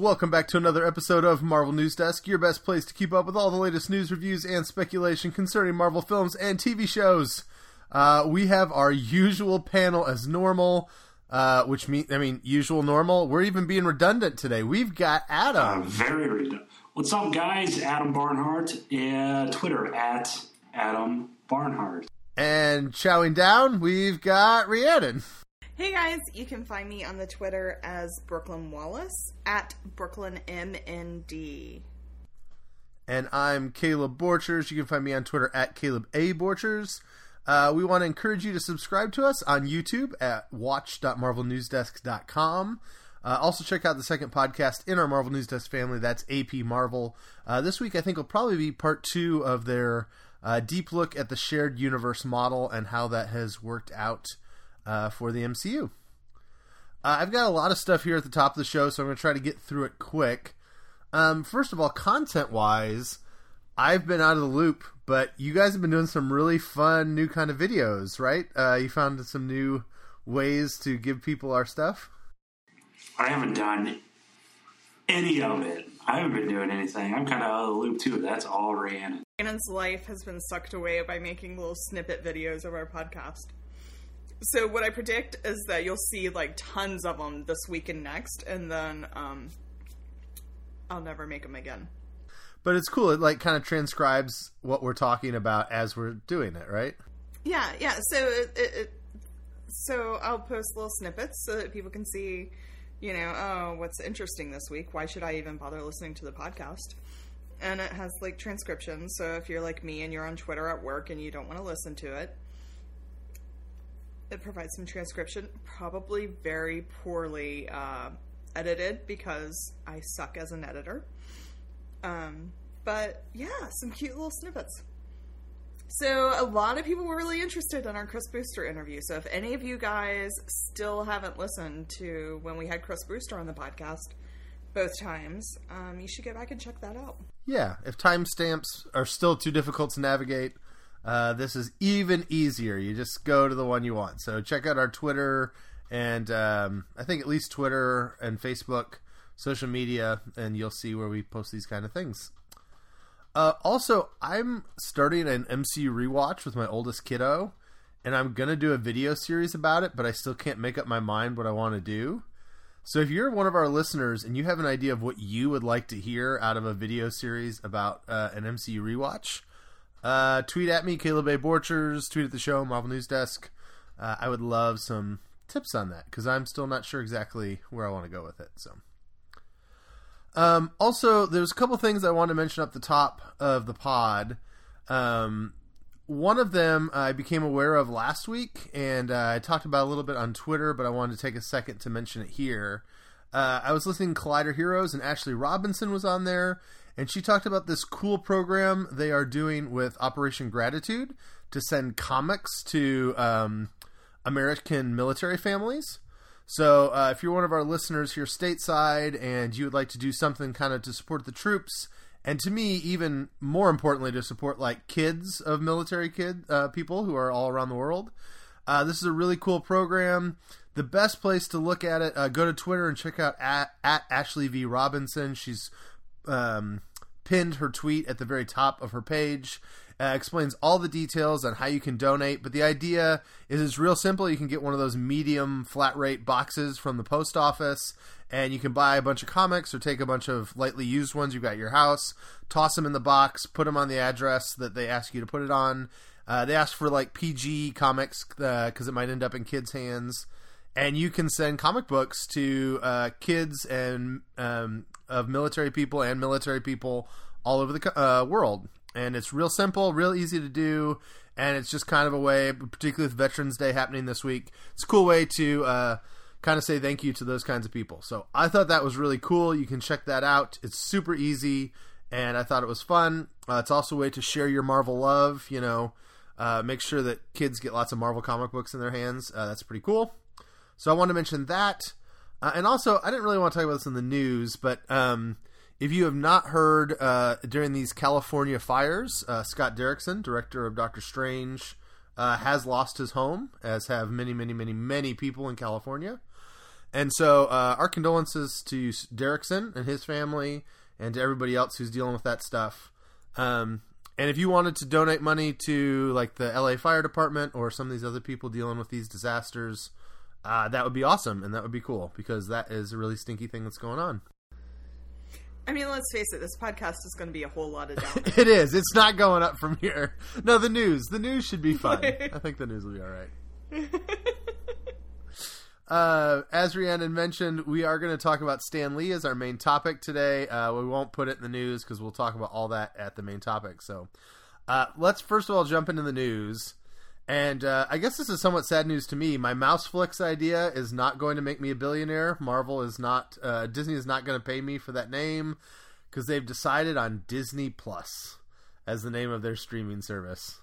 Welcome back to another episode of Marvel News Desk, your best place to keep up with all the latest news, reviews, and speculation concerning Marvel films and TV shows. We have our usual panel as normal, which means, usual normal. We're even being redundant today. We've got Adam. Very redundant. What's up, guys? Adam Barnhart, Twitter at Adam Barnhart. And chowing down, we've got Rhiannon. Hey guys, you can find me on the Twitter as Brooklyn Wallace, at BrooklynMND. And I'm Caleb Borchers. You can find me on Twitter at Caleb A. Borchers. We want to encourage you to subscribe to us on YouTube at watch.marvelnewsdesk.com. Also check out the second podcast in our Marvel News Desk family, that's AP Marvel. This week I think will probably be part two of their deep look at the shared universe model and how that has worked out for the MCU. I've got a lot of stuff here at the top of the show, so I'm going to try to get through it quick. First of all, content-wise, I've been out of the loop, but you guys have been doing some really fun new kind of videos, right? You found some new ways to give people our stuff? I haven't done any of it. I haven't been doing anything. I'm kind of out of the loop, too. That's all Rhiannon. Rhiannon's life has been sucked away by making little snippet videos of our podcast. So what I predict is that you'll see, like, tons of them this week and next, and then I'll never make them again. But it's cool. It, like, kind of transcribes what we're talking about as we're doing it, right? Yeah. So I'll post little snippets so that people can see, you know, oh, what's interesting this week? Why should I even bother listening to the podcast? And it has, like, transcriptions. So if you're like me and you're on Twitter at work and you don't want to listen to it, it provides some transcription, probably very poorly edited because I suck as an editor. But yeah, some cute little snippets. So a lot of people were really interested in our Chris Booster interview. So if any of you guys still haven't listened to when we had Chris Booster on the podcast both times, you should go back and check that out. Yeah, if timestamps are still too difficult to navigate, this is even easier. You just go to the one you want. So check out our Twitter and I think at least Twitter and Facebook, social media, and you'll see where we post these kind of things. Also, I'm starting an MCU rewatch with my oldest kiddo, and I'm going to do a video series about it, but I still can't make up my mind what I want to do. So if you're one of our listeners and you have an idea of what you would like to hear out of a video series about an MCU rewatch, tweet at me, Caleb A. Borchers, tweet at the show, Marvel News Desk. I would love some tips on that because I'm still not sure exactly where I want to go with it. So, also, there's a couple things I want to mention up the top of the pod. One of them I became aware of last week, and I talked about a little bit on Twitter, but I wanted to take a second to mention it here. I was listening to Collider Heroes, and Ashley Robinson was on there. And she talked about this cool program they are doing with Operation Gratitude to send comics to American military families. So if you're one of our listeners here stateside and you would like to do something kind of to support the troops, and to me, even more importantly, to support like kids of military people who are all around the world, this is a really cool program. The best place to look at it, go to Twitter and check out at Ashley V. Robinson. She's pinned her tweet at the very top of her page, explains all the details on how you can donate, but the idea is it's real simple. You can get one of those medium flat rate boxes from the post office, and you can buy a bunch of comics or take a bunch of lightly used ones you've got at your house, toss them in the box, put them on the address that they ask you to put it on. They ask for like PG comics because it might end up in kids' hands, and you can send comic books to kids and of military people all over the world. And it's real simple, real easy to do, and it's just kind of a way, particularly with Veterans Day happening this week, it's a cool way to kind of say thank you to those kinds of people. So I thought that was really cool. You can check that out. It's super easy, and I thought it was fun. It's also a way to share your Marvel love, you know, make sure that kids get lots of Marvel comic books in their hands. That's pretty cool. So I wanted to mention that. And also, I didn't really want to talk about this in the news, but if you have not heard during these California fires, Scott Derrickson, director of Doctor Strange, has lost his home, as have many people in California. And so our condolences to Derrickson and his family and to everybody else who's dealing with that stuff. And if you wanted to donate money to like the LA Fire Department or some of these other people dealing with these disasters, that would be awesome. And that would be cool because that is a really stinky thing that's going on. I mean, let's face it, this podcast is going to be a whole lot of down. It is. It's not going up from here. No, the news. The news should be fun. I think the news will be all right. As Rhiannon mentioned, we are going to talk about Stan Lee as our main topic today. We won't put it in the news because we'll talk about all that at the main topic. So let's first of all jump into the news. And I guess this is somewhat sad news to me. My Mouseflix idea is not going to make me a billionaire. Marvel is not, Disney is not going to pay me for that name because they've decided on Disney Plus as the name of their streaming service.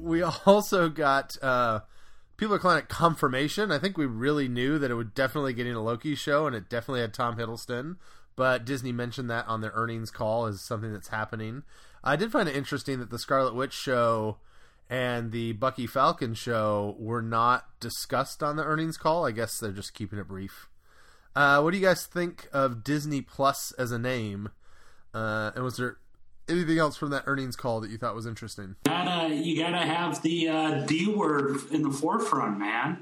We also got people are calling it confirmation. I think we really knew that it would definitely get into Loki's show, and it definitely had Tom Hiddleston. But Disney mentioned that on their earnings call as something that's happening. I did find it interesting that the Scarlet Witch show and the Bucky Falcon show were not discussed on the earnings call. I guess they're just keeping it brief. What do you guys think of Disney Plus as a name? And was there anything else from that earnings call that you thought was interesting? You gotta have the D word in the forefront, man.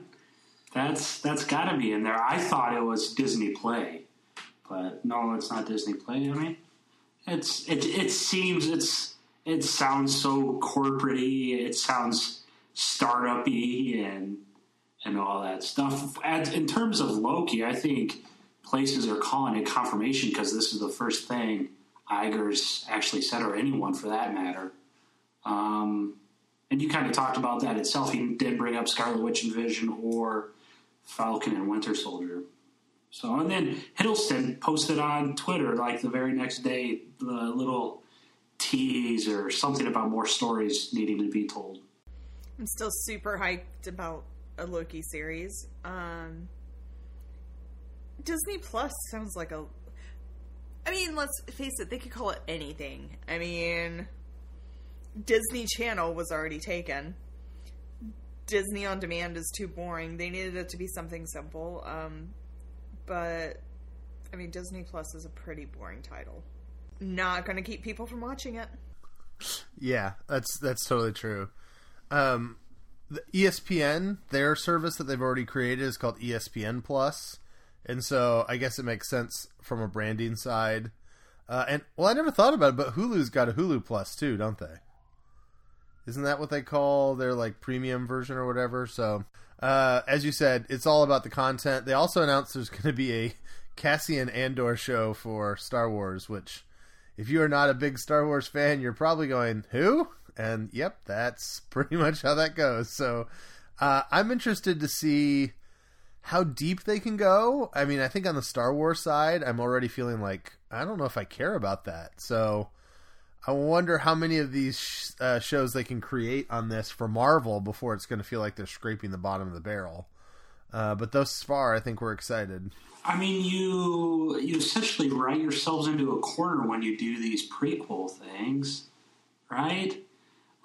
That's gotta be in there. I thought it was Disney Play, but no, it's not Disney Play. I mean, It sounds so corporate-y, it sounds startup-y and all that stuff. In terms of Loki, I think places are calling it confirmation because this is the first thing Iger's actually said, or anyone for that matter. And you kind of talked about that itself. He did bring up Scarlet Witch and Vision or Falcon and Winter Soldier. So, and then Hiddleston posted on Twitter, like the very next day, the little tease or something about more stories needing to be told. I'm still super hyped about a Loki series. Disney Plus sounds like a... I mean, let's face it, they could call it anything. I mean, Disney Channel was already taken. Disney On Demand is too boring. They needed it to be something simple. But, I mean, Disney Plus is a pretty boring title. Not going to keep people from watching it. Yeah, that's totally true. The ESPN, their service that they've already created is called ESPN Plus. And so I guess it makes sense from a branding side. And well, I never thought about it, but Hulu's got a Hulu Plus too, don't they? Isn't that what they call their like premium version or whatever? So... as you said, it's all about the content. They also announced there's going to be a Cassian Andor show for Star Wars, which if you are not a big Star Wars fan, you're probably going, who? And yep, that's pretty much how that goes. So I'm interested to see how deep they can go. I mean, I think on the Star Wars side, I'm already feeling like, I don't know if I care about that. So I wonder how many of these shows they can create on this for Marvel before it's going to feel like they're scraping the bottom of the barrel. But thus far, I think we're excited. I mean, you essentially write yourselves into a corner when you do these prequel things, right?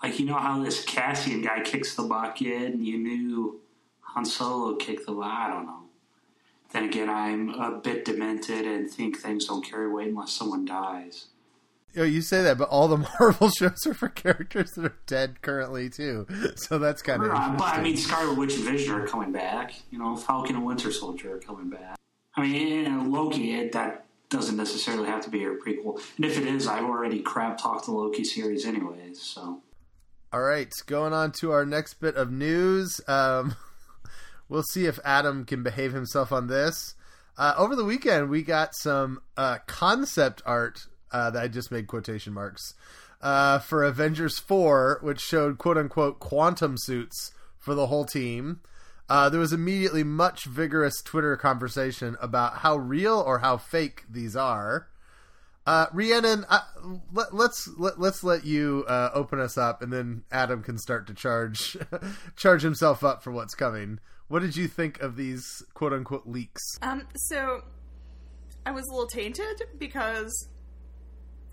Like, you know how this Cassian guy kicks the bucket, and you knew Han Solo kicked the bucket. I don't know. Then again, I'm a bit demented and think things don't carry weight unless someone dies. You say that, but all the Marvel shows are for characters that are dead currently, too. So that's kind of interesting. But, I mean, Scarlet Witch and Vision are coming back. You know, Falcon and Winter Soldier are coming back. I mean, and Loki, that doesn't necessarily have to be a prequel. And if it is, I've already crap-talked the Loki series anyways, so. All right, going on to our next bit of news. We'll see if Adam can behave himself on this. Over the weekend, we got some concept art that I just made quotation marks, for Avengers 4, which showed quote-unquote quantum suits for the whole team. There was immediately much vigorous Twitter conversation about how real or how fake these are. Rhiannon, let's let you open us up, and then Adam can start to charge himself up for what's coming. What did you think of these quote-unquote leaks? So I was a little tainted because...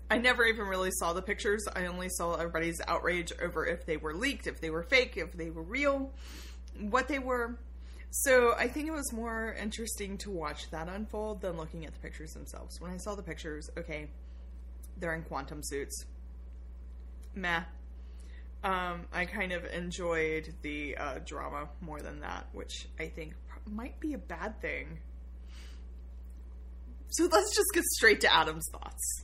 I never even really saw the pictures. I only saw everybody's outrage over if they were leaked, if they were fake, if they were real, what they were. So I think it was more interesting to watch that unfold than looking at the pictures themselves. When I saw the pictures, okay, they're in quantum suits. Meh. I kind of enjoyed the drama more than that, which I think might be a bad thing. So let's just get straight to Adam's thoughts.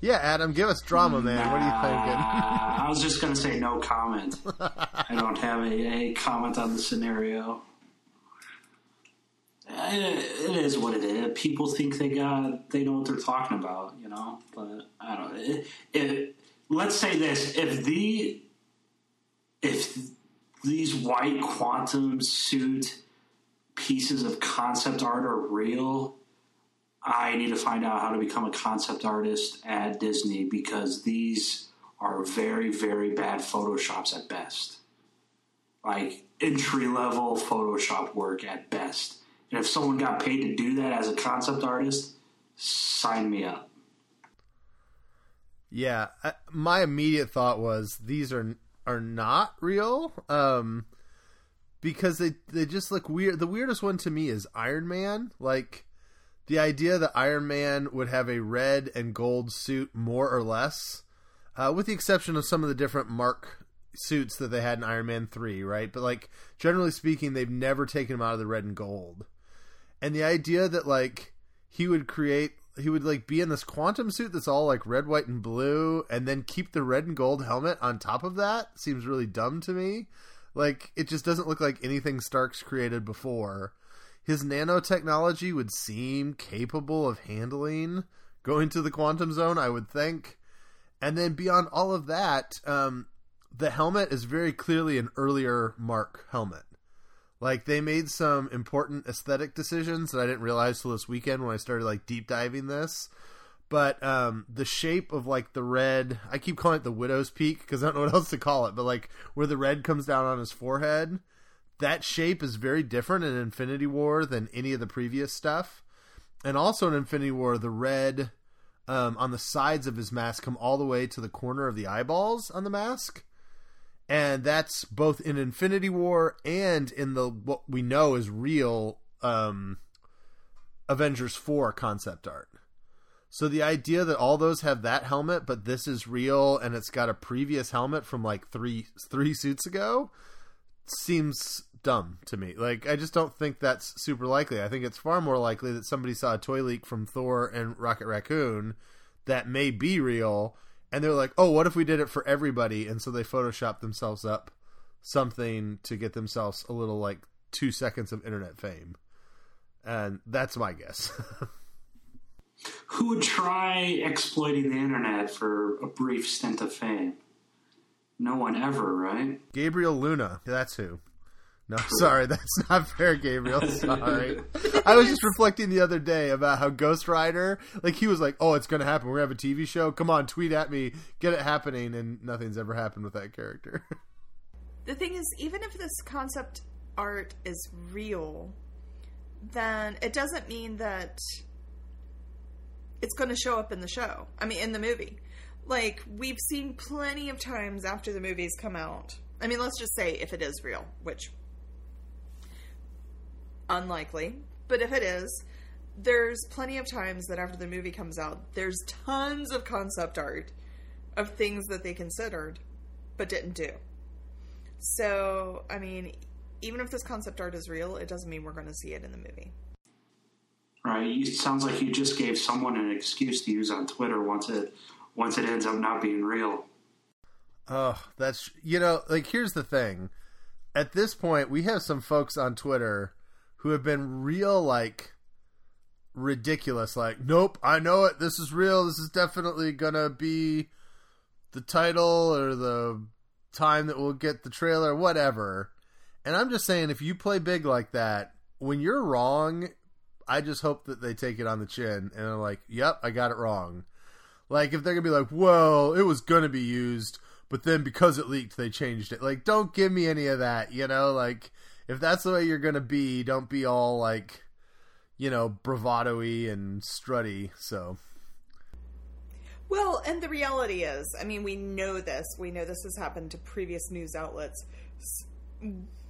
Yeah, Adam, give us drama, man. What are you thinking? I was just going to say no comment. I don't have a comment on the scenario. It is what it is. People think they know what they're talking about, you know? But I don't know. Let's say this. If these white quantum suit pieces of concept art are real, I need to find out how to become a concept artist at Disney, because these are very, very bad Photoshops at best. Like, entry-level Photoshop work at best. And if someone got paid to do that as a concept artist, sign me up. Yeah, my immediate thought was these are not real, because they just look weird. The weirdest one to me is Iron Man. Like, the idea that Iron Man would have a red and gold suit, more or less, with the exception of some of the different Mark suits that they had in Iron Man 3, right? But, like, generally speaking, they've never taken him out of the red and gold. And the idea that, like, he would be in this quantum suit that's all, like, red, white, and blue, and then keep the red and gold helmet on top of that seems really dumb to me. Like, it just doesn't look like anything Stark's created before. His nanotechnology would seem capable of handling going to the quantum zone, I would think. And then beyond all of that, the helmet is very clearly an earlier Mark helmet. Like, they made some important aesthetic decisions that I didn't realize till this weekend when I started, like, deep diving this. But the shape of, like, the red, I keep calling it the widow's peak because I don't know what else to call it, but, like, where the red comes down on his forehead, that shape is very different in Infinity War than any of the previous stuff. And also in Infinity War, the red on the sides of his mask come all the way to the corner of the eyeballs on the mask. And that's both in Infinity War and in the what we know is real Avengers 4 concept art. So the idea that all those have that helmet, but this is real and it's got a previous helmet from like three suits ago, seems dumb to me. Like, I just don't think that's super likely. I think it's far more likely that somebody saw a toy leak from Thor and Rocket Raccoon that may be real, and they're like, oh, what if we did it for everybody? And so they photoshopped themselves up something to get themselves a little, like, 2 seconds of internet fame. And that's my guess. Who would try exploiting the internet for a brief stint of fame? No one ever, right? Gabriel Luna. That's who. No, sorry. That's not fair, Gabriel. Sorry. I was just reflecting the other day about how Ghost Rider, like, he was like, oh, it's going to happen. We're going to have a TV show. Come on, tweet at me. Get it happening. And nothing's ever happened with that character. The thing is, even if this concept art is real, then it doesn't mean that it's going to show up in the show. I mean, in the movie. Like, we've seen plenty of times after the movies come out. I mean, let's just say if it is real, which, unlikely. But if it is, there's plenty of times that after the movie comes out, there's tons of concept art of things that they considered but didn't do. So, I mean, even if this concept art is real, it doesn't mean we're going to see it in the movie. Right. It sounds like you just gave someone an excuse to use on Twitter once it ends up not being real. Oh, that's, you know, like, here's the thing. At this point, we have some folks on Twitter who have been real, like, ridiculous. Like, nope, I know it. This is real. This is definitely going to be the title or the time that we'll get the trailer, whatever. And I'm just saying, if you play big like that, when you're wrong, I just hope that they take it on the chin and are like, yep, I got it wrong. Like, if they're going to be like, whoa, it was going to be used, but then because it leaked, they changed it. Like, don't give me any of that, you know? Like, if that's the way you're going to be, don't be all, like, you know, bravado-y and strutty, so. Well, and the reality is, I mean, we know this. We know this has happened to previous news outlets.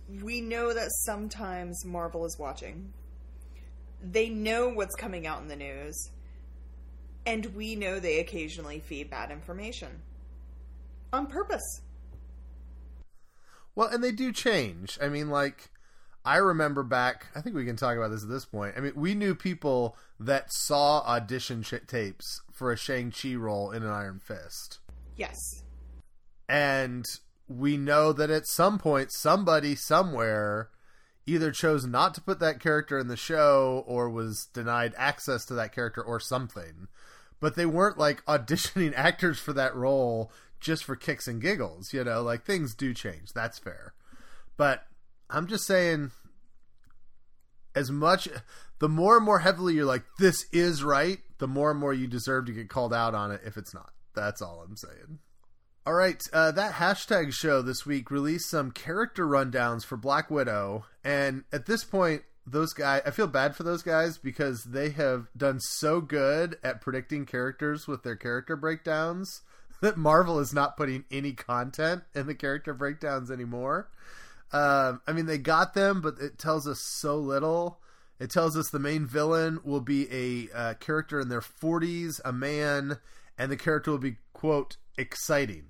we know that sometimes Marvel is watching. They know what's coming out in the news, and we know they occasionally feed bad information. On purpose. Well, and they do change. I mean, like, I remember back, I think we can talk about this at this point. I mean, we knew people that saw audition tapes for a Shang-Chi role in an Iron Fist. Yes. And we know that at some point, somebody somewhere either chose not to put that character in the show or was denied access to that character or something. But they weren't, like, auditioning actors for that role just for kicks and giggles, you know? Like, things do change. That's fair. But I'm just saying, as much... the more and more heavily you're like, this is right, the more and more you deserve to get called out on it if it's not. That's all I'm saying. All right, that hashtag show this week released some character rundowns for Black Widow, and at this point, those guys, I feel bad for those guys because they have done so good at predicting characters with their character breakdowns that Marvel is not putting any content in the character breakdowns anymore. I mean, they got them, but it tells us so little. It tells us the main villain will be a character in their 40s, a man, and the character will be, quote, exciting.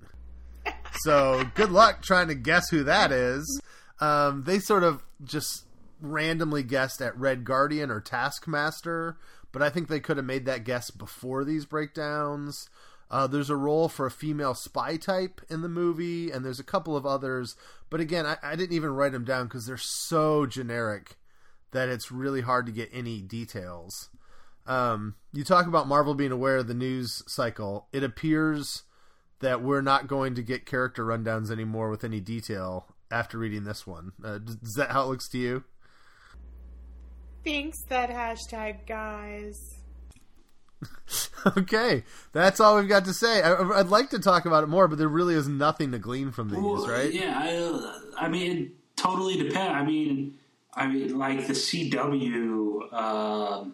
So good luck trying to guess who that is. They sort of just randomly guessed at Red Guardian or Taskmaster, but I think they could have made that guess before these breakdowns. There's a role for a female spy type in the movie, and there's a couple of others, but again, I didn't even write them down because they're so generic that it's really hard to get any details. You talk about Marvel being aware of the news cycle. It appears that we're not going to get character rundowns anymore with any detail after reading this one. Is that how it looks to you? Thanks, that hashtag, guys. Okay, that's all we've got to say. I'd like to talk about it more, but there really is nothing to glean from these, right? Yeah, I mean, it totally depends. I mean, like the CW...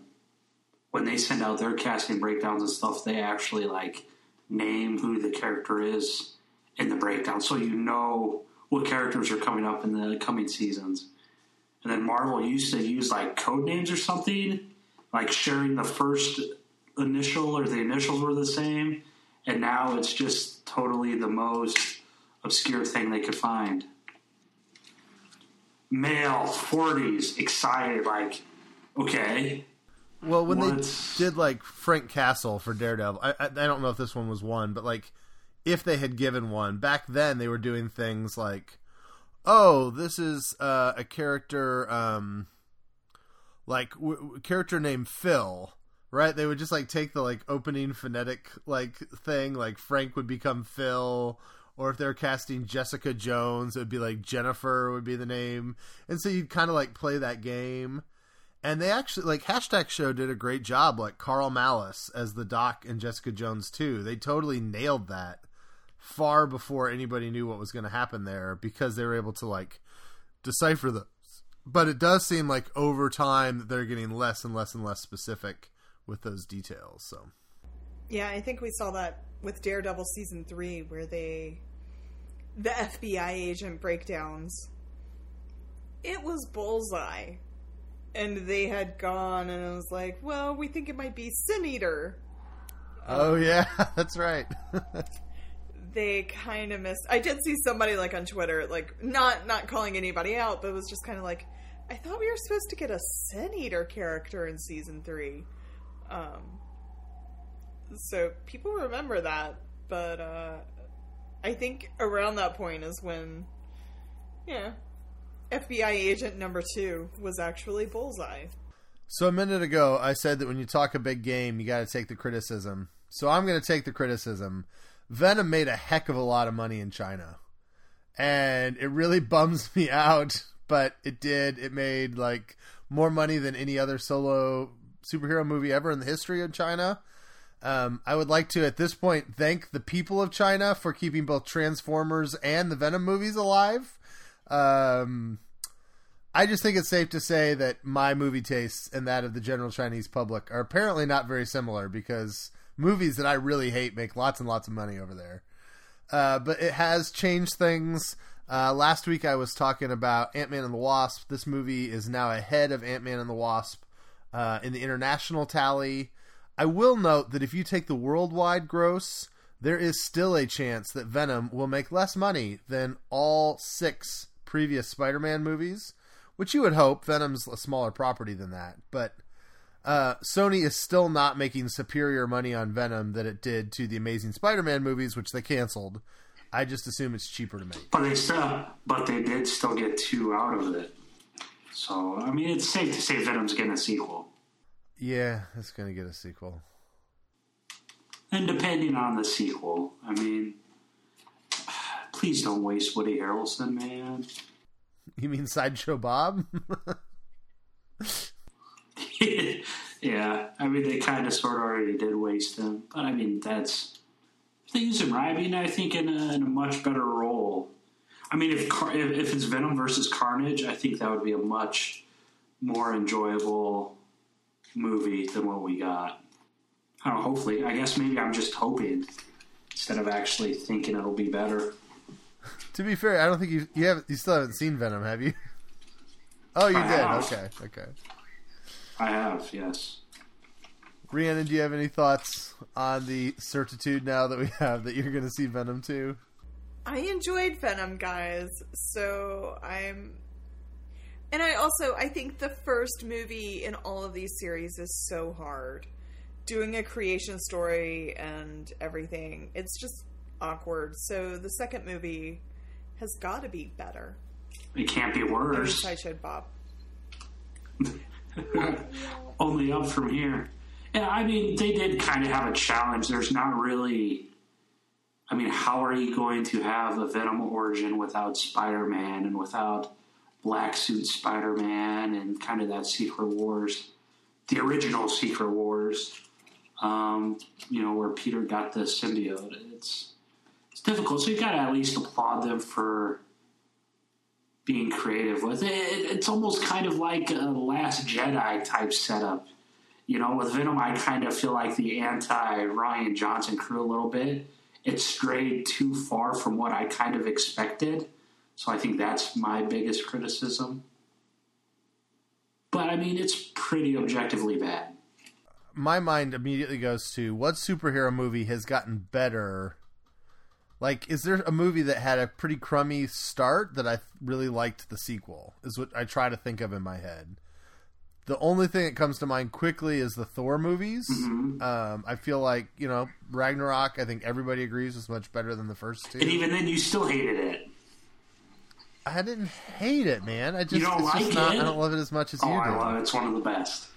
when they send out their casting breakdowns and stuff, they actually, like, name who the character is in the breakdown, so you know what characters are coming up in the coming seasons. And then Marvel used to use, like, code names or something, like sharing the first initial or the initials were the same, and now it's just totally the most obscure thing they could find. Male, 40s, excited, like, okay... Well, when they did, like, Frank Castle for Daredevil, I don't know if this one was one, but, like, if they had given one, back then they were doing things like, oh, this is a character, like, character named Phil, right? They would just, like, take the, like, opening phonetic, like, thing, like, Frank would become Phil, or if they're casting Jessica Jones, it would be, like, Jennifer would be the name, and so you'd kind of, like, play that game. And they actually, like, Hashtag Show did a great job, like, Carl Malus as the Doc and Jessica Jones, too. They totally nailed that far before anybody knew what was going to happen there because they were able to, like, decipher those. But it does seem like over time they're getting less and less and less specific with those details, so. Yeah, I think we saw that with Daredevil Season 3 where the FBI agent breakdowns. It was Bullseye. And they had gone, and I was like, well, we think it might be Sin Eater. Oh, yeah, that's right. They kind of missed. I did see somebody, like, on Twitter, like, not calling anybody out, but it was just kind of like, I thought we were supposed to get a Sin Eater character in Season 3. So people remember that, but I think around that point is when, yeah. FBI agent number 2 was actually Bullseye. So a minute ago, I said that when you talk a big game, you got to take the criticism. So I'm going to take the criticism. Venom made a heck of a lot of money in China. And it really bums me out, but it did. It made, like, more money than any other solo superhero movie ever in the history of China. I would like to, at this point, thank the people of China for keeping both Transformers and the Venom movies alive. I just think it's safe to say that my movie tastes and that of the general Chinese public are apparently not very similar because movies that I really hate make lots and lots of money over there. But it has changed things. Last week I was talking about Ant-Man and the Wasp. This movie is now ahead of Ant-Man and the Wasp in the international tally. I will note that if you take the worldwide gross, there is still a chance that Venom will make less money than all 6 previous Spider-Man movies, which you would hope. Venom's a smaller property than that, but Sony is still not making superior money on Venom that it did to the Amazing Spider-Man movies, which they canceled. I just assume it's cheaper to make. But they did still get 2 out of it. So, I mean, it's safe to say Venom's getting a sequel. Yeah, it's going to get a sequel. And depending on the sequel, I mean, please don't waste Woody Harrelson, man. You mean Sideshow Bob? Yeah, I mean, they kind of sort of already did waste him. But, I mean, that's... They use him, right? I mean, I think in a much better role. I mean, if it's Venom versus Carnage, I think that would be a much more enjoyable movie than what we got. I don't know, hopefully. I guess maybe I'm just hoping instead of actually thinking it'll be better. To be fair, I don't think you still haven't seen Venom, have you? Oh, you I did. Okay. I have, yes. Rhiannon, do you have any thoughts on the certitude now that we have that you're going to see Venom 2? I enjoyed Venom, guys. And I think the first movie in all of these series is so hard. Doing a creation story and everything. It's just awkward. So the second movie has got to be better. It can't be worse. I should, Bob. Only up from here. Yeah, I mean, they did kind of have a challenge. There's not really... I mean, how are you going to have a Venom origin without Spider-Man and without Black Suit Spider-Man and kind of that Secret Wars, the original Secret Wars, where Peter got the symbiote? It's difficult, so you got to at least applaud them for being creative with it. It's almost kind of like a Last Jedi type setup. You know, with Venom, I kind of feel like the anti-Rian Johnson crew a little bit. It strayed too far from what I kind of expected. So I think that's my biggest criticism. But, I mean, it's pretty objectively bad. My mind immediately goes to, what superhero movie has gotten better? Like, is there a movie that had a pretty crummy start that I really liked the sequel? Is what I try to think of in my head. The only thing that comes to mind quickly is the Thor movies. Mm-hmm. I feel like, Ragnarok, I think everybody agrees, was much better than the first 2. And even then, you still hated it. I didn't hate it, man. I don't love it as much as you do. I love it. It's one of the best.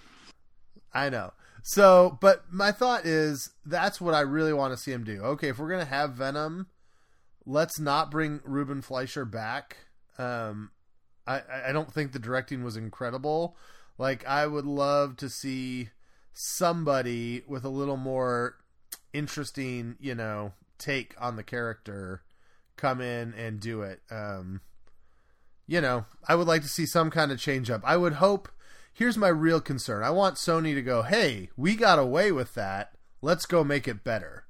I know. So, but my thought is, that's what I really want to see him do. Okay, if we're going to have Venom, let's not bring Ruben Fleischer back. I don't think the directing was incredible. Like, I would love to see somebody with a little more interesting, take on the character come in and do it. I would like to see some kind of change up. I would hope, here's my real concern. I want Sony to go, hey, we got away with that. Let's go make it better.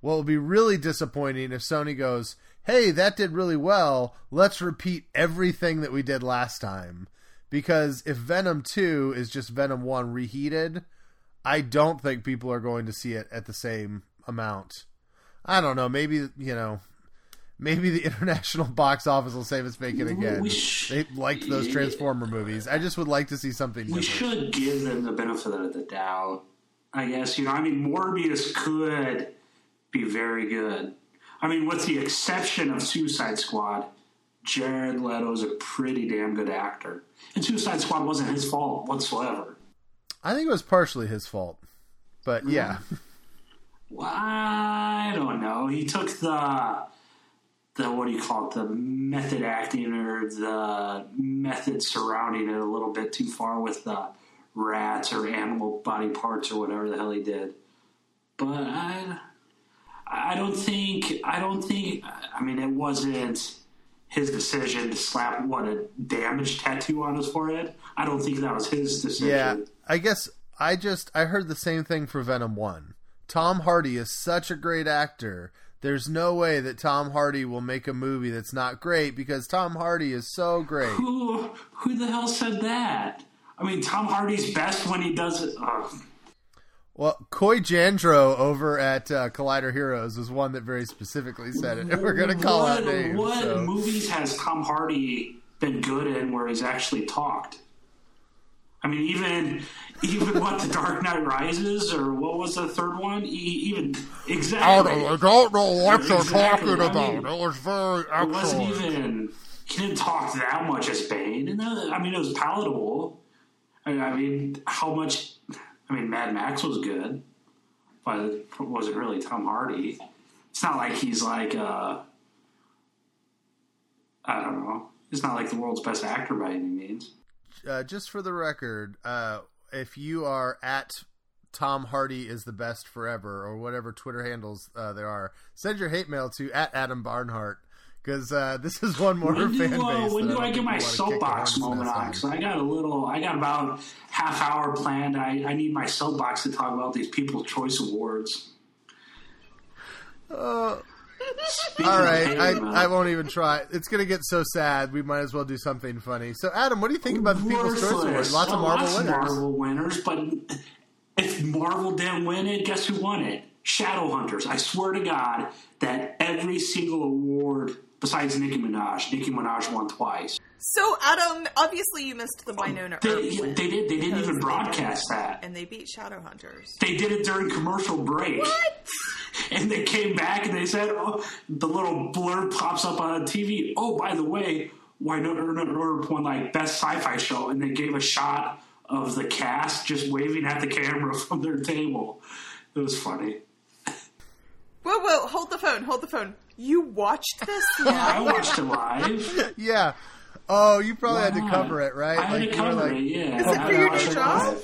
What would be really disappointing if Sony goes, hey, that did really well. Let's repeat everything that we did last time. Because if Venom 2 is just Venom 1 reheated, I don't think people are going to see it at the same amount. I don't know. Maybe the international box office will save its bacon again. They liked those Transformer movies. I just would like to see something different. We should give them the benefit of the doubt, I guess. Morbius could be very good. I mean, with the exception of Suicide Squad, Jared Leto's a pretty damn good actor. And Suicide Squad wasn't his fault whatsoever. I think it was partially his fault. But, yeah. Well, I don't know. He took the what do you call it, the method acting or the method surrounding it a little bit too far with the rats or animal body parts or whatever the hell he did. But I don't think... I mean, it wasn't... his decision to slap, a damaged tattoo on his forehead? I don't think that was his decision. Yeah, I guess I heard the same thing for Venom 1. Tom Hardy is such a great actor There's no way that Tom Hardy will make a movie that's not great, because Tom Hardy is so great. Who the hell said that? I mean, Tom Hardy's best when he does it. Well, Coy Jandro over at Collider Heroes is one that very specifically said it. And we're going to call out names. What movies has Tom Hardy been good in where he's actually talked? I mean, even what, The Dark Knight Rises, or what was the third one? Exactly. I don't know what they're talking about. I mean, it was very excellent. It wasn't even... He didn't talk that much as Bane. And I mean, it was palatable. I mean, how much... I mean, Mad Max was good, but it wasn't really Tom Hardy. It's not like he's like... I don't know. It's not like the world's best actor by any means. Just for the record, if you are at Tom Hardy is the best forever or whatever Twitter handles there are, send your hate mail to @Adam Barnhart because this is one more fan base. When do I get my soapbox moment on? Because I got about half hour planned. I need my soapbox to talk about these People's Choice Awards. All right, I won't even try. It's going to get so sad, we might as well do something funny. So, Adam, what do you think about the People's Choice Awards? Lots of Marvel winners, but if Marvel didn't win it, guess who won it? Shadowhunters. I swear to God that every single award besides Nicki Minaj. Nicki Minaj won twice. So, Adam, obviously you missed the Wynonna Earp win. They didn't even broadcast that. And they beat Shadowhunters. They did it during commercial break. What? And they came back and they said, oh, the little blurb pops up on TV. Oh, by the way, Wynonna Earp won like best sci-fi show, and they gave a shot of the cast just waving at the camera from their table. It was funny. Whoa, hold the phone. You watched this live? Yeah, I watched it live. Yeah. Oh, you probably had to cover it, right? I had to cover it, yeah. Is it for your new job?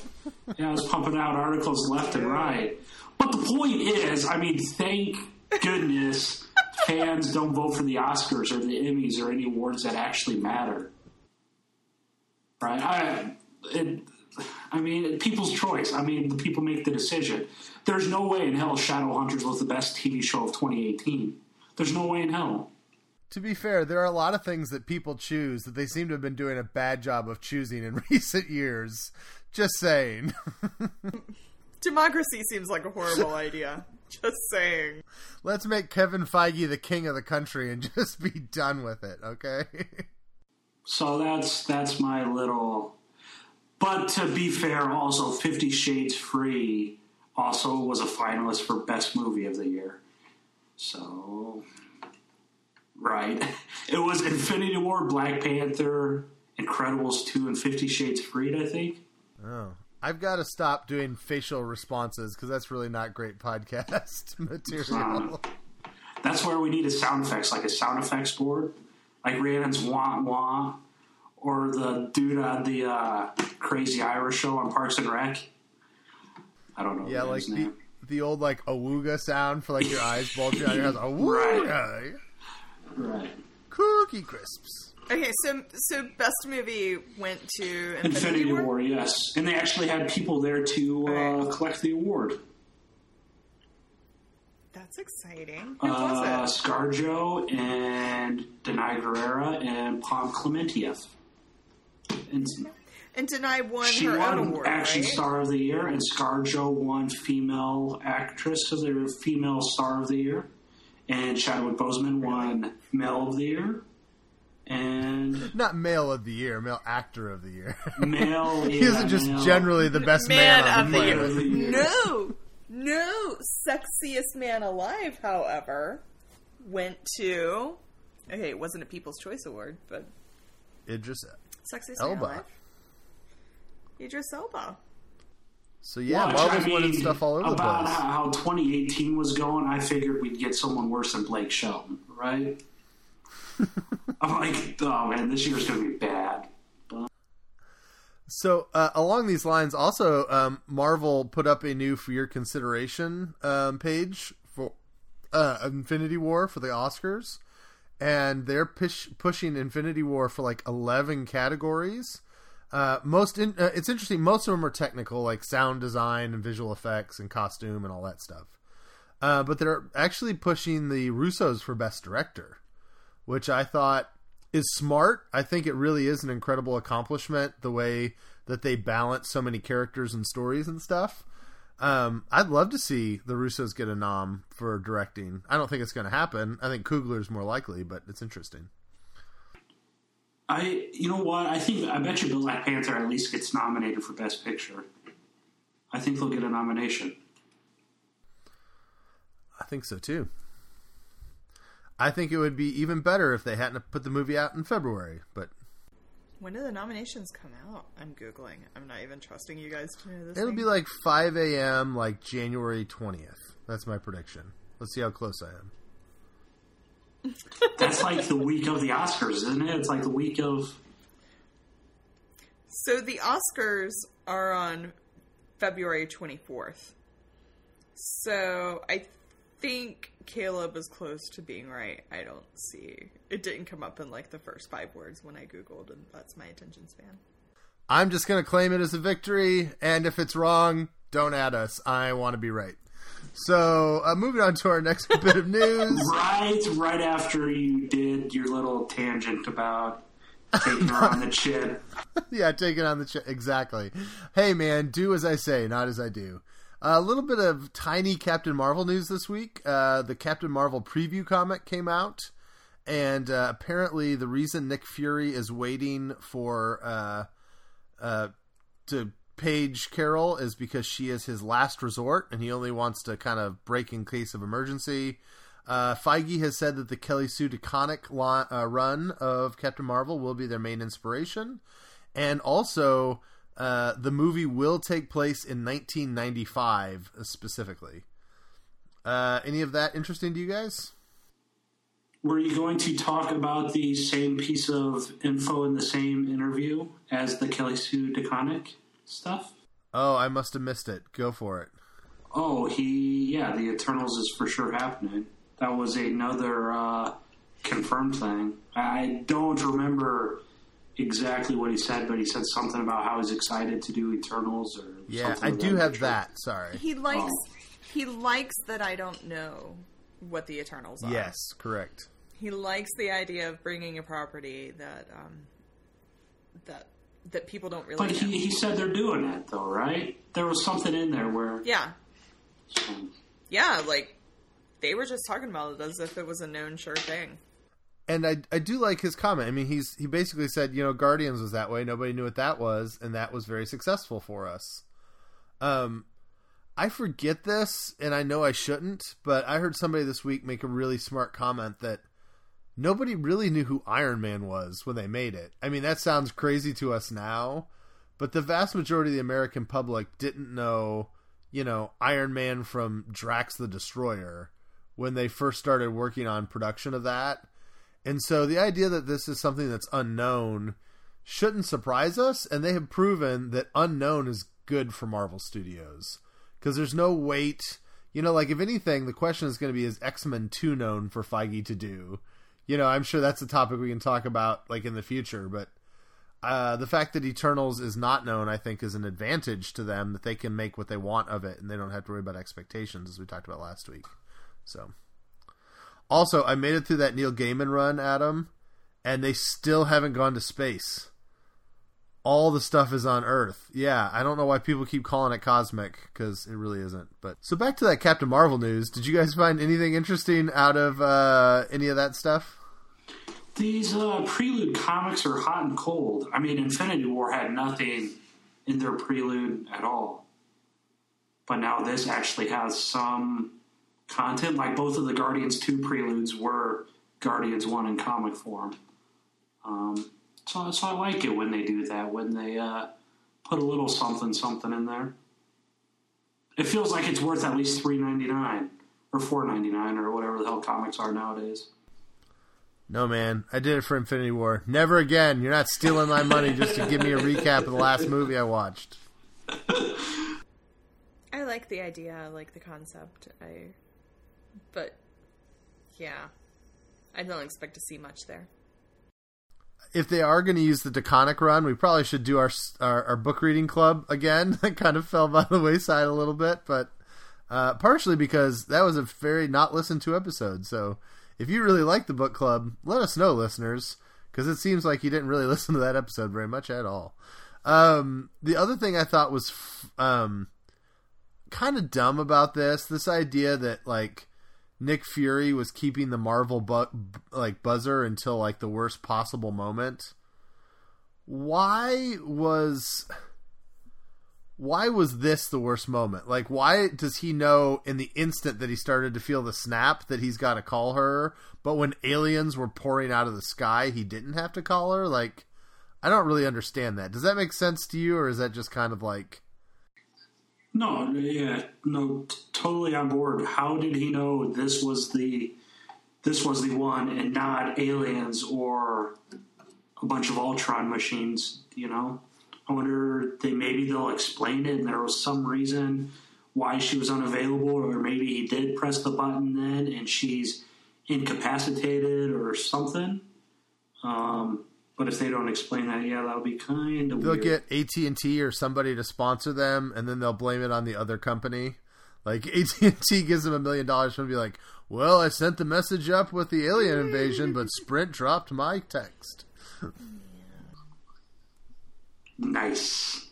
Yeah, I was pumping out articles left and right. But the point is, I mean, thank goodness fans don't vote for the Oscars or the Emmys or any awards that actually matter. Right? People's choice. I mean, the people make the decision. There's no way in hell Shadowhunters was the best TV show of 2018. There's no way in hell. To be fair, there are a lot of things that people choose that they seem to have been doing a bad job of choosing in recent years. Just saying. Democracy seems like a horrible idea. Just saying. Let's make Kevin Feige the king of the country and just be done with it, okay? So that's my little... But to be fair, also, 50 Shades Free also was a finalist for Best Movie of the Year. So, right. It was Infinity War, Black Panther, Incredibles 2, and 50 Shades Freed, I think. Oh. I've got to stop doing facial responses because that's really not great podcast material. That's where we need a sound effects, like a sound effects board. Like Rhiannon's wah-wah. Or the dude on the Crazy Irish show on Parks and Rec. I don't know. Yeah, like the old like awooga sound for like your eyes bulging out your head. Awooga. Right. Cookie crisps. Okay, so best movie went to Infinity War, yes. And they actually had people there to collect the award. That's exciting. Who was it? ScarJo and Denai Guerrera and Pom Clementieff. And Denai won her own award, Action right? Star of the Year, and ScarJo won Female Actress of the Year, Female Star of the Year, and Chadwick Boseman won Male of the Year, and... Not Male of the Year, Male Actor of the Year. Male, he isn't just generally the best man on the planet. Of the Year. No! Sexiest man alive, however, went to... Okay, it wasn't a People's Choice Award, but... Idris Sexiest Elba. Man alive. Idris Elba. So yeah, Marvel's winning stuff all over the place. About how 2018 was going, I figured we'd get someone worse than Blake Shelton, right? I'm like, oh man, this year's going to be bad. So along these lines, also Marvel put up a new for your consideration page for Infinity War for the Oscars. And they're pushing Infinity War for like 11 categories. It's interesting. Most of them are technical, like sound design and visual effects and costume and all that stuff. But they're actually pushing the Russos for Best Director, which I thought is smart. I think it really is an incredible accomplishment, the way that they balance so many characters and stories and stuff. I'd love to see the Russos get a nom for directing. I don't think it's going to happen. I think Coogler's more likely, but it's interesting. You know what? I bet you the Black Panther at least gets nominated for Best Picture. I think they'll get a nomination. I think so too. I think it would be even better if they hadn't put the movie out in February, but. When do the nominations come out? I'm Googling. I'm not even trusting you guys to know this. It'll be like 5 a.m., like January 20th. That's my prediction. Let's see how close I am. That's like the week of the Oscars, isn't it? It's like the week of... So the Oscars are on February 24th. So I think Caleb is close to being right. I don't see... It didn't come up in like the first 5 words when I Googled, and that's my attention span. I'm just going to claim it as a victory, and if it's wrong, don't add us. I want to be right. So, moving on to our next bit of news. Right after you did your little tangent about taking her on the chin. Yeah, taking on the chin. Exactly. Hey, man, do as I say, not as I do. A little bit of tiny Captain Marvel news this week. The Captain Marvel preview comic came out. And apparently the reason Nick Fury is waiting for to page Carol is because she is his last resort, and he only wants to kind of break in case of emergency. Feige has said that the Kelly Sue DeConnick run of Captain Marvel will be their main inspiration. And also, the movie will take place in 1995, specifically. Any of that interesting to you guys? Were you going to talk about the same piece of info in the same interview as the Kelly Sue DeConnick stuff? Oh, I must have missed it. Go for it. Oh, the Eternals is for sure happening. That was another confirmed thing. I don't remember exactly what he said, but he said something about how he's excited to do Eternals or something. Yeah, I do have that. Sorry. He likes that I don't know what the Eternals are. Yes, correct. He likes the idea of bringing a property that that people don't really. But he said they're doing it though, right? There was something in there where. Yeah. Yeah, like they were just talking about it as if it was a known sure thing. And I do like his comment. I mean, he basically said, you know, Guardians was that way. Nobody knew what that was, and that was very successful for us. I forget this, and I know I shouldn't, but I heard somebody this week make a really smart comment that nobody really knew who Iron Man was when they made it. I mean, that sounds crazy to us now, but the vast majority of the American public didn't know, you know, Iron Man from Drax the Destroyer when they first started working on production of that. And so the idea that this is something that's unknown shouldn't surprise us, and they have proven that unknown is good for Marvel Studios. Because there's no weight, you know, like if anything, the question is going to be, is X-Men 2 known for Feige to do? You know, I'm sure that's a topic we can talk about like in the future, but the fact that Eternals is not known, I think, is an advantage to them that they can make what they want of it and they don't have to worry about expectations as we talked about last week. So also, I made it through that Neil Gaiman run, Adam, and they still haven't gone to space. All the stuff is on Earth. Yeah, I don't know why people keep calling it cosmic, because it really isn't. But so back to that Captain Marvel news. Did you guys find anything interesting out of any of that stuff? These prelude comics are hot and cold. I mean, Infinity War had nothing in their prelude at all. But now this actually has some content. Like both of the Guardians 2 preludes were Guardians 1 in comic form. So I like it when they do that, when they put a little something in there. It feels like it's worth at least $3.99 or $4.99 or whatever the hell comics are nowadays. No, man. I did it for Infinity War. Never again. You're not stealing my money just to give me a recap of the last movie I watched. I like the idea. I like the concept. But, yeah. I don't expect to see much there. If they are going to use the DeConnick run, we probably should do our book reading club again. That kind of fell by the wayside a little bit, but Partially because that was a very not listened to episode. So if you really like the book club, let us know, listeners, because it seems like you didn't really listen to that episode very much at all. The other thing I thought was kind of dumb about this idea that like Nick Fury was keeping the Marvel buzzer until like the worst possible moment. Why was this the worst moment? Like, why does he know in the instant that he started to feel the snap that he's got to call her, but when aliens were pouring out of the sky, he didn't have to call her? Like, I don't really understand that. Does that make sense to you, or is that just kind of like... No, yeah, no, totally on board. How did he know this was the one and not aliens or a bunch of Ultron machines, you know? I wonder, maybe they'll explain it and there was some reason why she was unavailable, or maybe he did press the button then and she's incapacitated or something. But if they don't explain that, yeah, that'll be kind of weird. They'll get AT&T or somebody to sponsor them, and then they'll blame it on the other company. Like, AT&T gives them $1 million and be like, well, I sent the message up with the alien invasion, but Sprint dropped my text. Nice.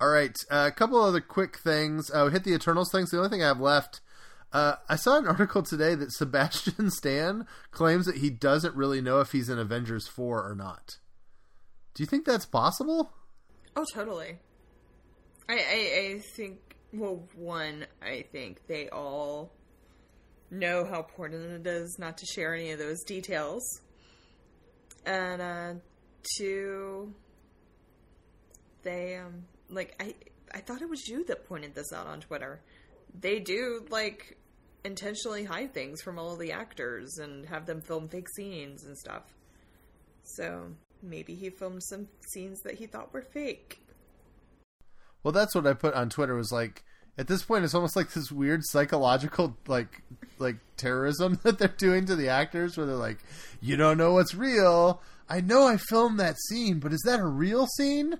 All right, a couple other quick things. Hit the Eternals things. The only thing I have left... I saw an article today that Sebastian Stan claims that he doesn't really know if he's in Avengers 4 or not. Do you think that's possible? Oh, totally. I think, well, one, I think they all know how important it is not to share any of those details. And, two, they, I thought it was you that pointed this out on Twitter. They do, like... intentionally hide things from all of the actors and have them film fake scenes and stuff. So maybe he filmed some scenes that he thought were fake. Well, that's what I put on Twitter, was like, at this point it's almost like this weird psychological like terrorism that they're doing to the actors, where they're like, you don't know what's real. I know I filmed that scene, but is that a real scene?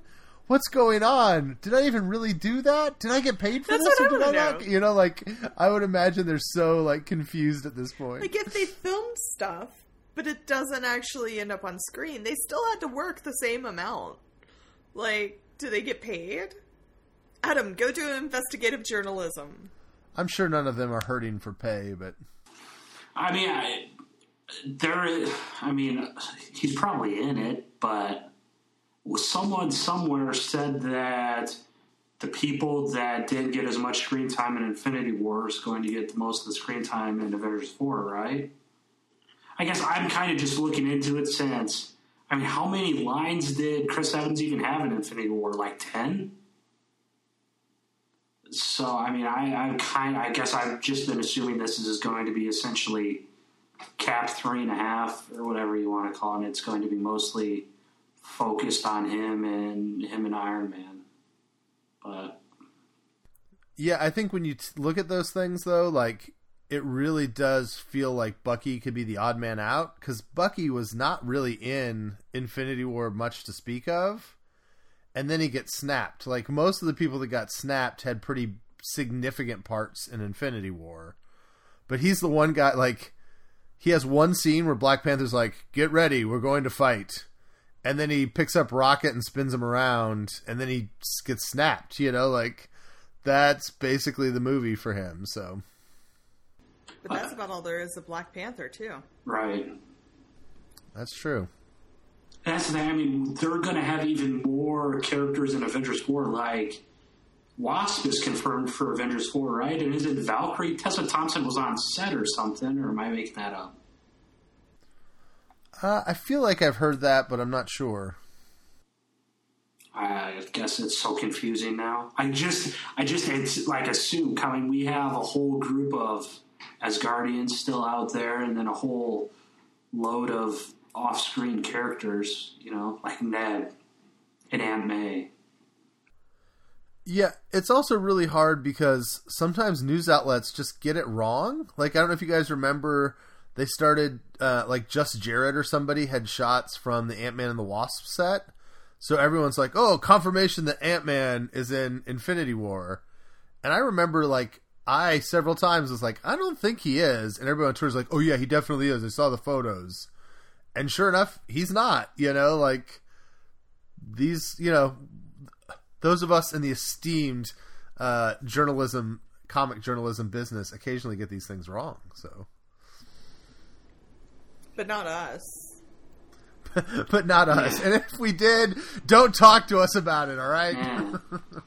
What's going on? Did I even really do that? Did I get paid for this? Or did I not? You know, like, I would imagine they're so, like, confused at this point. Like, if they filmed stuff, but it doesn't actually end up on screen, they still had to work the same amount. Like, do they get paid? Adam, go do investigative journalism. I'm sure none of them are hurting for pay, but... I mean, he's probably in it, but... someone somewhere said that the people that didn't get as much screen time in Infinity War is going to get the most of the screen time in Avengers 4, right? I guess I'm kind of just looking into it since... I mean, how many lines did Chris Evans even have in Infinity War? Like 10? So, I mean, I guess I've just been assuming this is going to be essentially cap 3.5 or whatever you want to call it. It's going to be mostly... focused on him and Iron Man. But yeah, I think when you look at those things though, like, it really does feel like Bucky could be the odd man out, because Bucky was not really in Infinity War much to speak of, and then he gets snapped. Like, most of the people that got snapped had pretty significant parts in Infinity War, but he's the one guy. Like, he has one scene where Black Panther's like, get ready, we're going to fight. And then he picks up Rocket and spins him around, and then he gets snapped, you know? Like, that's basically the movie for him, so. But that's about all there is of Black Panther, too. Right. That's true. That's the thing. I mean, they're going to have even more characters in Avengers 4. Like, Wasp is confirmed for Avengers 4, right? And isn't Valkyrie? Tessa Thompson was on set or something, or am I making that up? I feel like I've heard that, but I'm not sure. I guess it's so confusing now. I just it's like assume. I mean, we have a whole group of Asgardians still out there, and then a whole load of off-screen characters, you know, like Ned and Aunt May. Yeah, it's also really hard because sometimes news outlets just get it wrong. Like, I don't know if you guys remember... They started, like, Just Jared or somebody had shots from the Ant-Man and the Wasp set. So everyone's like, oh, confirmation that Ant-Man is in Infinity War. And I remember, like, I several times was like, I don't think he is. And everybody on Twitter was like, oh, yeah, he definitely is. I saw the photos. And sure enough, he's not, you know, like these, you know, those of us in the esteemed journalism, comic journalism business occasionally get these things wrong. So, but not us. But not us. And if we did, don't talk to us about it, all right? Yeah.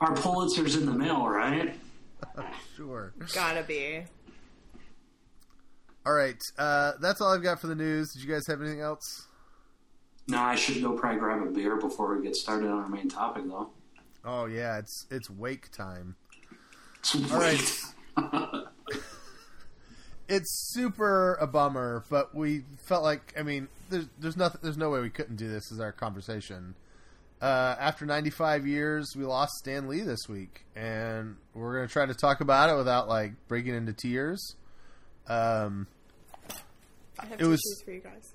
Our Pulitzer's in the mail, right? Sure. Gotta be. All right. That's all I've got for the news. Did you guys have anything else? No, I should go probably grab a beer before we get started on our main topic, though. Oh, yeah. It's wake time. All right. It's super a bummer, but we felt like, I mean, there's no way we couldn't do this as our conversation. After 95 years, we lost Stan Lee this week, and we're going to try to talk about it without, like, breaking into tears. I have tissues for you guys.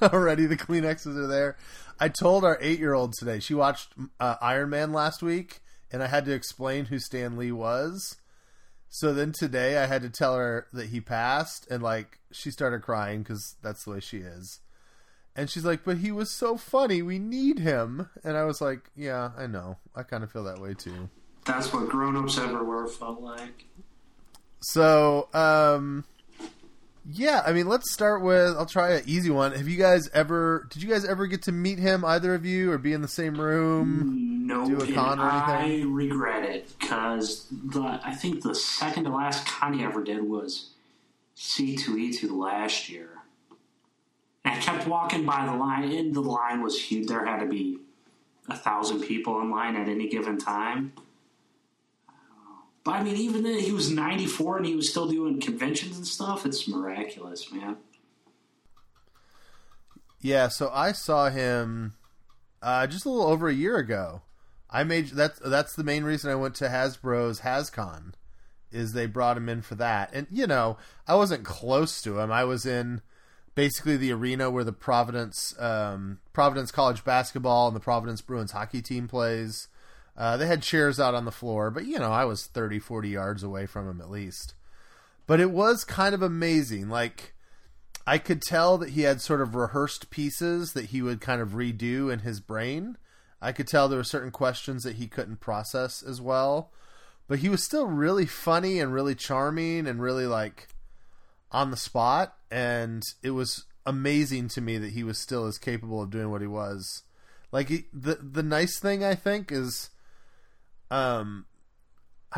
Already the Kleenexes are there. I told our 8-year-old today, she watched Iron Man last week, and I had to explain who Stan Lee was. So then today I had to tell her that he passed, and like she started crying because that's the way she is. And she's like, but he was so funny. We need him. And I was like, yeah, I know. I kind of feel that way too. That's what grown-ups everywhere felt like. So, yeah, I mean, let's start with, I'll try an easy one. Did you guys ever get to meet him, either of you, or be in the same room? No, do a con or anything? I regret it, because I think the second to last con I ever did was C2E2 last year. And I kept walking by the line, and the line was huge. There had to be 1,000 people in line at any given time. But, I mean, even then, he was 94 and he was still doing conventions and stuff. It's miraculous, man. Yeah, so I saw him just a little over a year ago. That's the main reason I went to Hasbro's HasCon, is they brought him in for that. And, you know, I wasn't close to him. I was in basically the arena where the Providence College basketball and the Providence Bruins hockey team plays. They had chairs out on the floor, but, you know, I was 30, 40 yards away from him at least. But it was kind of amazing. Like, I could tell that he had sort of rehearsed pieces that he would kind of redo in his brain. I could tell there were certain questions that he couldn't process as well. But he was still really funny and really charming and really, like, on the spot. And it was amazing to me that he was still as capable of doing what he was. Like, the nice thing, I think, is... I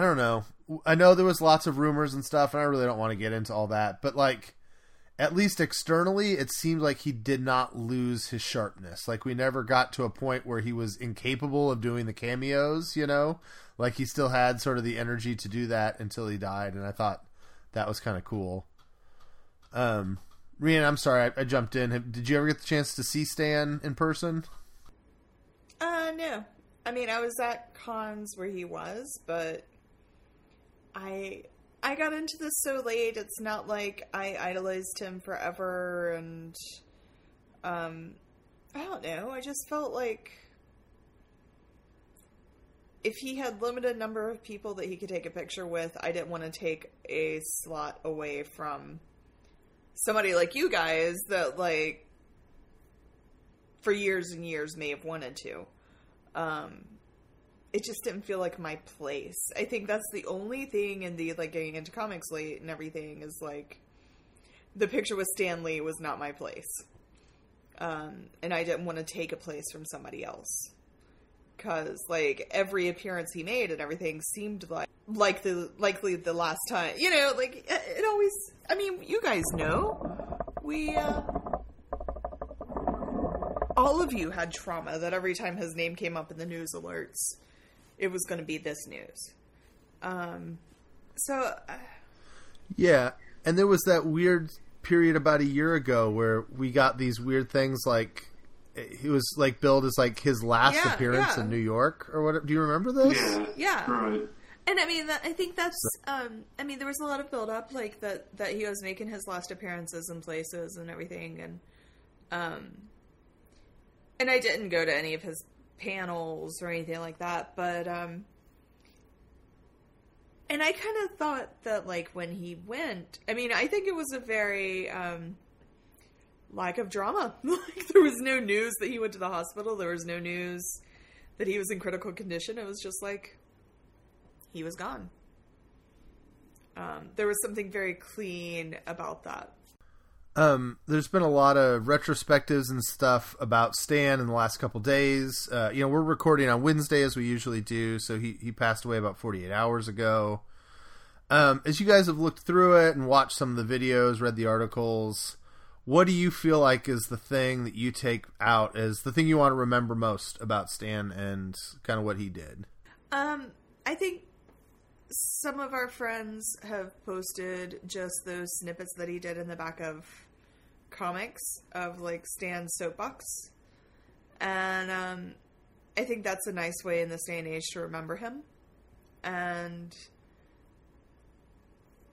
don't know. I know there was lots of rumors and stuff, and I really don't want to get into all that, but like, at least externally, it seemed like he did not lose his sharpness. Like, we never got to a point where he was incapable of doing the cameos, you know, like he still had sort of the energy to do that until he died. And I thought that was kind of cool. Rhian, I'm sorry. I jumped in. Did you ever get the chance to see Stan in person? No. I mean, I was at cons where he was, but I got into this so late. It's not like I idolized him forever, and I don't know. I just felt like if he had limited number of people that he could take a picture with, I didn't want to take a slot away from somebody like you guys that, like, for years and years may have wanted to. It just didn't feel like my place. I think that's the only thing in the, like, getting into comics late and everything is, like, the picture with Stan Lee was not my place. And I didn't want to take a place from somebody else. 'Cause, like, every appearance he made and everything seemed likely the last time, you know, like, it always, I mean, you guys know, we, all of you had trauma that every time his name came up in the news alerts, it was going to be this news. Yeah. And there was that weird period about a year ago where we got these weird things. Like, he was, like, billed as, like, his last appearance in New York or whatever. Do you remember this? Yeah. Right. And I mean, I think that's, I mean, there was a lot of buildup, like that he was making his last appearances in places and everything. And, and I didn't go to any of his panels or anything like that, but And I kind of thought that, like, when he went... I mean, I think it was a very... lack of drama. Like, there was no news that he went to the hospital. There was no news that he was in critical condition. It was just like... he was gone. There was something very clean about that. There's been a lot of retrospectives and stuff about Stan in the last couple days. You know, we're recording on Wednesday as we usually do. So he passed away about 48 hours ago. As you guys have looked through it and watched some of the videos, read the articles, what do you feel like is the thing that you take out as the thing you want to remember most about Stan and kind of what he did? I think some of our friends have posted just those snippets that he did in the back of comics of, like, Stan's soapbox. And I think that's a nice way in this day and age to remember him. And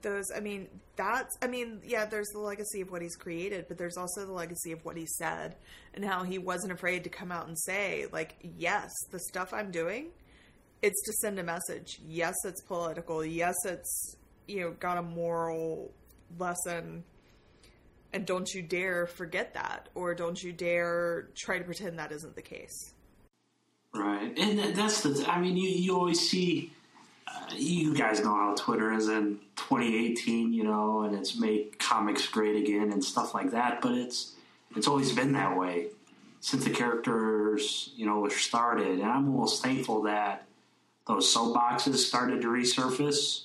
those, I mean, that's, I mean, yeah, there's the legacy of what he's created, but there's also the legacy of what he said and how he wasn't afraid to come out and say, like, yes, the stuff I'm doing, it's to send a message. Yes, it's political. Yes, it's, you know, got a moral lesson. And don't you dare forget that, or don't you dare try to pretend that isn't the case. Right. And that's the, I mean, you always see, you guys know how Twitter is in 2018, you know, and it's made comics great again and stuff like that. But it's always been that way since the characters, you know, were started. And I'm almost thankful that those soapboxes started to resurface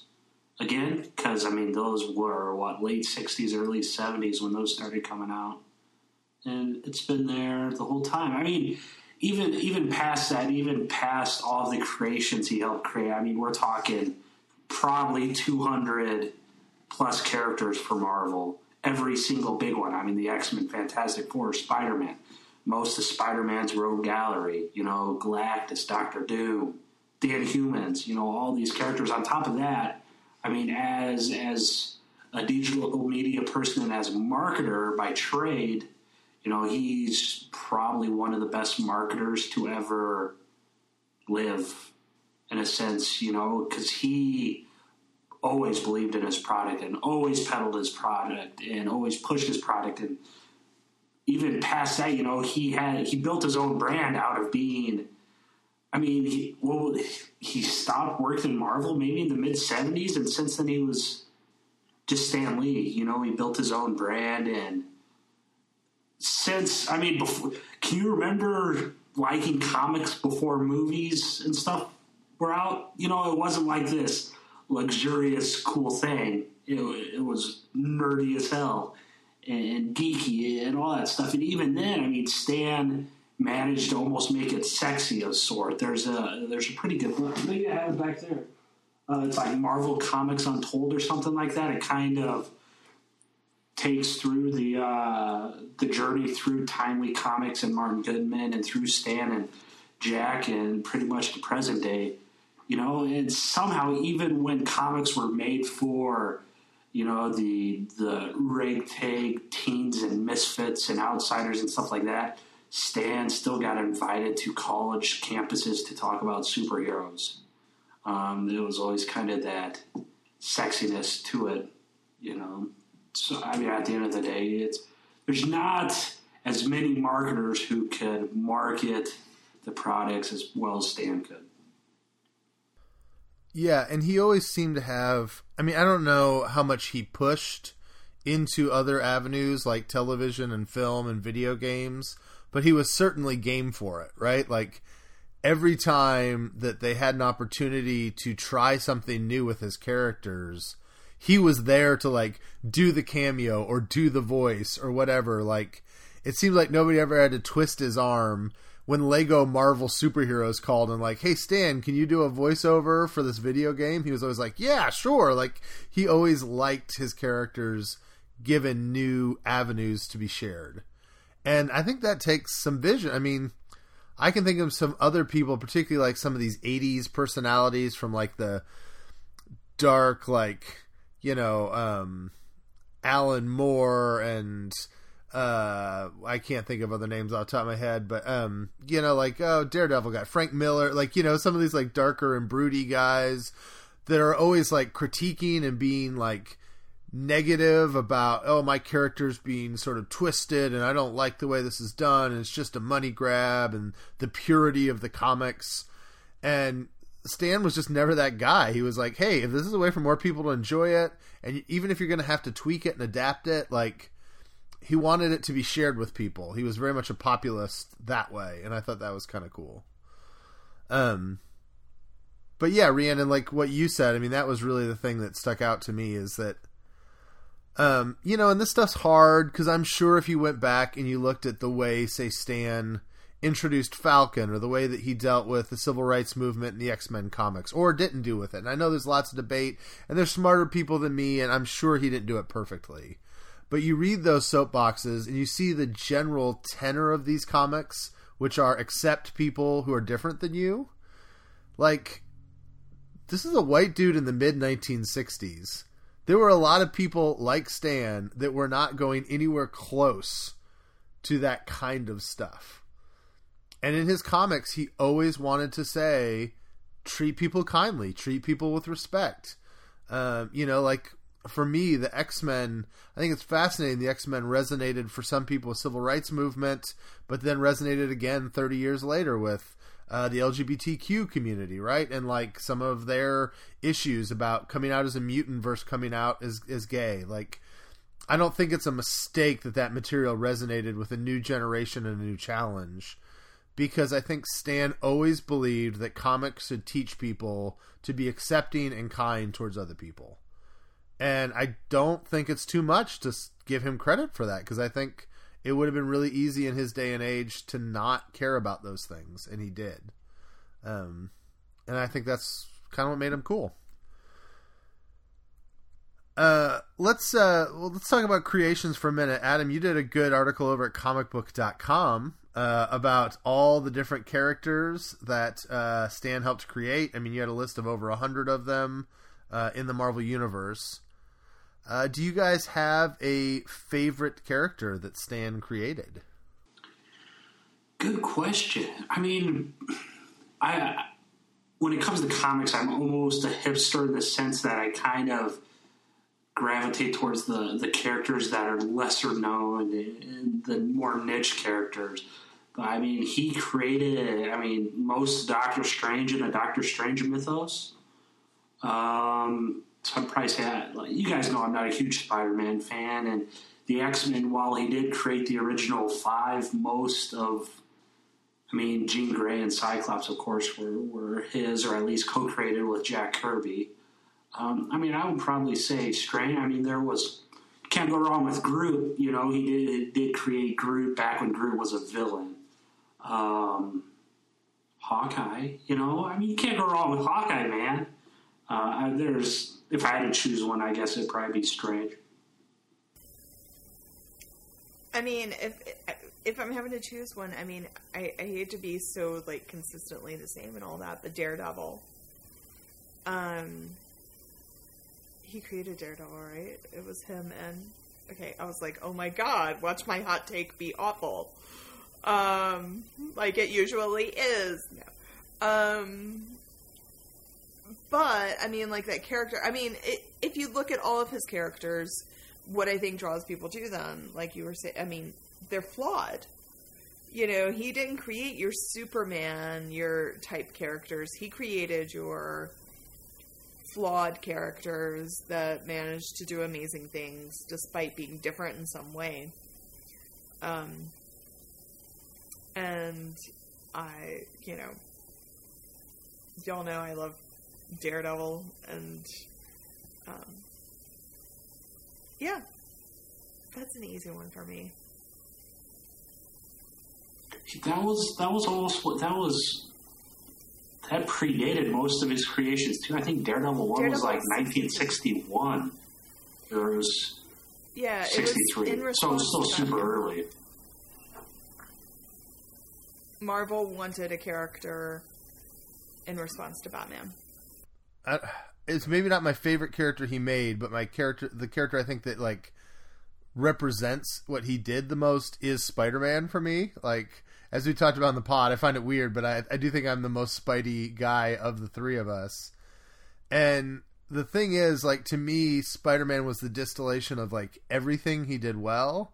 again, because, I mean, those were, what, late 60s, early 70s when those started coming out. And it's been there the whole time. I mean, even past that, even past all the creations he helped create, I mean, we're talking probably 200-plus characters for Marvel, every single big one. I mean, the X-Men, Fantastic Four, Spider-Man, most of Spider-Man's Rogue Gallery, you know, Galactus, Doctor Doom, the Inhumans, you know, all these characters. On top of that, I mean, as a digital media person and as a marketer by trade, you know, he's probably one of the best marketers to ever live, in a sense, you know, because he always believed in his product and always peddled his product and always pushed his product. And even past that, you know, he built his own brand out of being... I mean, he stopped working in Marvel maybe in the mid-70s, and since then he was just Stan Lee. You know, he built his own brand, and since, I mean, before, can you remember liking comics before movies and stuff were out? You know, it wasn't like this luxurious, cool thing. It was nerdy as hell and geeky and all that stuff. And even then, I mean, Stan managed to almost make it sexy of sort. There's a pretty good one. Maybe I have it back there. It's like Marvel Comics Untold or something like that. It kind of takes through the journey through Timely Comics and Martin Goodman and through Stan and Jack and pretty much the present day. You know, and somehow even when comics were made for, you know, the ragtag teens and misfits and outsiders and stuff like that, Stan still got invited to college campuses to talk about superheroes. It was always kind of that sexiness to it, you know. So, I mean, at the end of the day, there's not as many marketers who could market the products as well as Stan could. Yeah, and he always seemed to have... I mean, I don't know how much he pushed into other avenues like television and film and video games, but he was certainly game for it, right? Like, every time that they had an opportunity to try something new with his characters, he was there to, like, do the cameo or do the voice or whatever. Like, it seems like nobody ever had to twist his arm when Lego Marvel Superheroes called and, like, hey, Stan, can you do a voiceover for this video game? He was always like, yeah, sure. Like, he always liked his characters given new avenues to be shared. And I think that takes some vision. I mean, I can think of some other people, particularly like some of these 80s personalities from like the dark, like, you know, Alan Moore and I can't think of other names off the top of my head, but, you know, like, Daredevil got Frank Miller, like, you know, some of these like darker and broody guys that are always like critiquing and being like negative about, oh, my character's being sort of twisted and I don't like the way this is done and it's just a money grab and the purity of the comics. And Stan was just never that guy. He was like, hey, if this is a way for more people to enjoy it, and even if you're going to have to tweak it and adapt it, like, he wanted it to be shared with people. He was very much a populist that way, and I thought that was kind of cool. But yeah, Rhiannon, like what you said, I mean, that was really the thing that stuck out to me, is that, you know, and this stuff's hard, because I'm sure if you went back and you looked at the way, say, Stan introduced Falcon, or the way that he dealt with the civil rights movement in the X-Men comics, or didn't do with it. And I know there's lots of debate, and there's smarter people than me, and I'm sure he didn't do it perfectly. But you read those soapboxes, and you see the general tenor of these comics, which are accept people who are different than you. Like, this is a white dude in the mid-1960s. There were a lot of people like Stan that were not going anywhere close to that kind of stuff. And in his comics, he always wanted to say, treat people kindly, treat people with respect. You know, like for me, the X-Men, I think it's fascinating. The X-Men resonated for some people with civil rights movement, but then resonated again 30 years later with the LGBTQ community, right? And like some of their issues about coming out as a mutant versus coming out as gay. Like, I don't think it's a mistake that that material resonated with a new generation and a new challenge. Because I think Stan always believed that comics should teach people to be accepting and kind towards other people. And I don't think it's too much to give him credit for that, because I think it would have been really easy in his day and age to not care about those things, and he did. And I think that's kind of what made him cool. Let's talk about creations for a minute. Adam, you did a good article over at comicbook.com. About all the different characters that Stan helped create. I mean, you had a list of over 100 of them in the Marvel Universe. Do you guys have a favorite character that Stan created? Good question. I mean, I when it comes to comics, I'm almost a hipster in the sense that I kind of gravitate towards the characters that are lesser known and the more niche characters. But I mean, he created, I mean, most Doctor Strange in a Doctor Strange mythos. So I'd probably say that, like, you guys know I'm not a huge Spider-Man fan, and the X-Men, while he did create the original five, most of, I mean, Jean Grey and Cyclops, of course, were his, or at least co-created with Jack Kirby. I mean, I would probably say Strange. I mean, there was, can't go wrong with Groot. You know, he did create Groot back when Groot was a villain. Hawkeye, you know, I mean, you can't go wrong with Hawkeye, man. If I had to choose one, I guess it'd probably be Strange. I mean, if I'm having to choose one, I mean, I hate to be so, like, consistently the same and all that, but Daredevil. He created Daredevil, right? It was him and... Okay, I was like, oh my god, watch my hot take be awful. Like it usually is. No. But, I mean, like that character... I mean, if you look at all of his characters, what I think draws people to them, like you were saying, I mean, they're flawed. You know, he didn't create your Superman, your type characters. He created your... flawed characters that managed to do amazing things despite being different in some way. And I, you know, y'all know I love Daredevil, and yeah, that's an easy one for me. That predated most of his creations, too. I think Daredevil 1 was like 1961. Or it was 63. So it was still super early. Marvel wanted a character in response to Batman. It's maybe not my favorite character he made, but the character I think that, like, represents what he did the most is Spider-Man for me. Like... As we talked about in the pod, I find it weird, but I do think I'm the most Spidey guy of the three of us. And the thing is, like, to me, Spider-Man was the distillation of, like, everything he did well.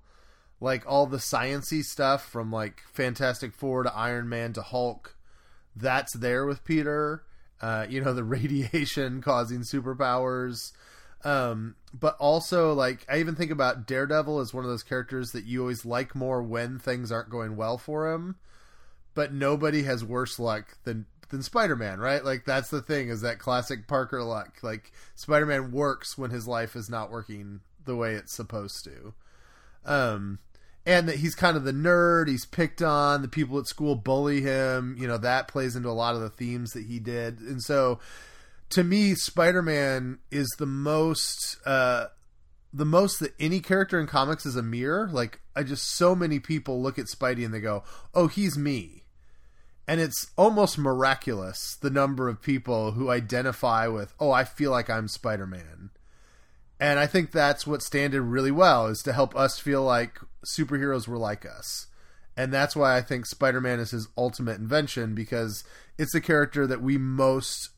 Like, all the science-y stuff from, like, Fantastic Four to Iron Man to Hulk. That's there with Peter. You know, the radiation causing superpowers. But also, like, I even think about Daredevil as one of those characters that you always like more when things aren't going well for him. But nobody has worse luck than Spider-Man, right? Like, that's the thing, is that classic Parker luck. Like, Spider-Man works when his life is not working the way it's supposed to. And that he's kind of the nerd, he's picked on, the people at school bully him, you know, that plays into a lot of the themes that he did. And so, to me, Spider-Man is the most that any character in comics is a mirror. Like, so many people look at Spidey and they go, oh, he's me. And it's almost miraculous, the number of people who identify with, oh, I feel like I'm Spider-Man. And I think that's what Stan did really well, is to help us feel like superheroes were like us. And that's why I think Spider-Man is his ultimate invention, because it's the character that we most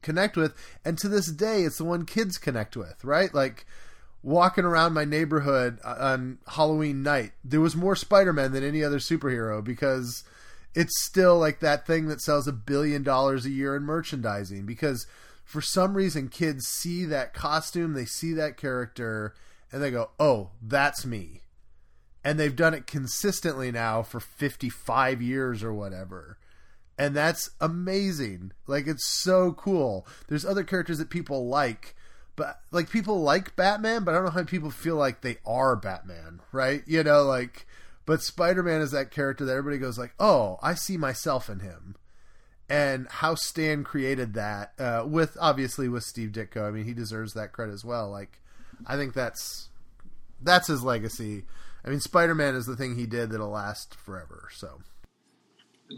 connect with. And to this day, it's the one kids connect with, right? Like, walking around my neighborhood on Halloween night, there was more Spider-Man than any other superhero, because it's still like that thing that sells $1 billion a year in merchandising, because for some reason kids see that costume, they see that character, and they go, oh, that's me. And they've done it consistently now for 55 years or whatever. And that's amazing. Like, it's so cool. There's other characters that people like, but like, people like Batman, but I don't know how people feel like they are Batman, right? You know, like, but Spider-Man is that character that everybody goes like, oh, I see myself in him. And how Stan created that, with Steve Ditko. I mean, he deserves that credit as well. Like, I think that's his legacy. I mean, Spider-Man is the thing he did that'll last forever. So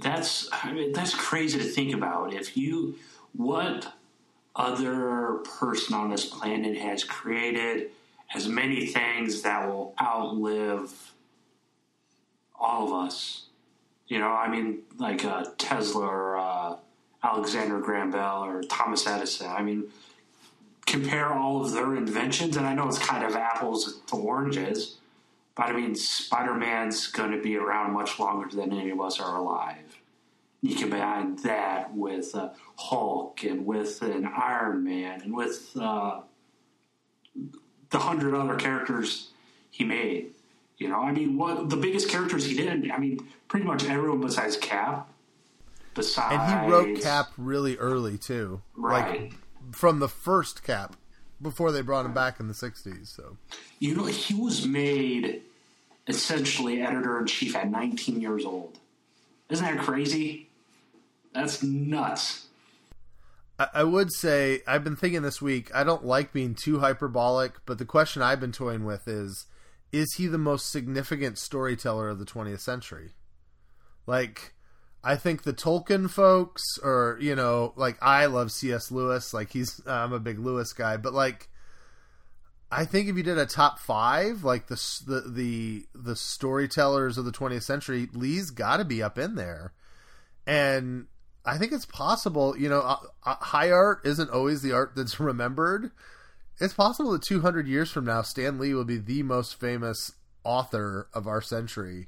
that's crazy to think about. What other person on this planet has created as many things that will outlive all of us? You know, I mean, like Tesla or Alexander Graham Bell or Thomas Edison. I mean, compare all of their inventions, and I know it's kind of apples to oranges, but I mean, Spider-Man's going to be around much longer than any of us are alive. You combine that with Hulk and with an Iron Man and with the 100 other characters he made. You know, I mean, what the biggest characters he did, I mean, pretty much everyone besides Cap. And he wrote Cap really early, too. Right. Like, from the first Cap, before they brought him back in the 60s, so. You know, he was made, essentially, editor-in-chief at 19 years old. Isn't that crazy? That's nuts. I would say, I've been thinking this week, I don't like being too hyperbolic, but the question I've been toying with is he the most significant storyteller of the 20th century? Like, I think the Tolkien folks, or, you know, like, I love C.S. Lewis. Like, I'm a big Lewis guy, but like, I think if you did a top five, like the storytellers of the 20th century, Lee's got to be up in there. And I think it's possible, you know, high art isn't always the art that's remembered. It's possible that 200 years from now, Stan Lee will be the most famous author of our century.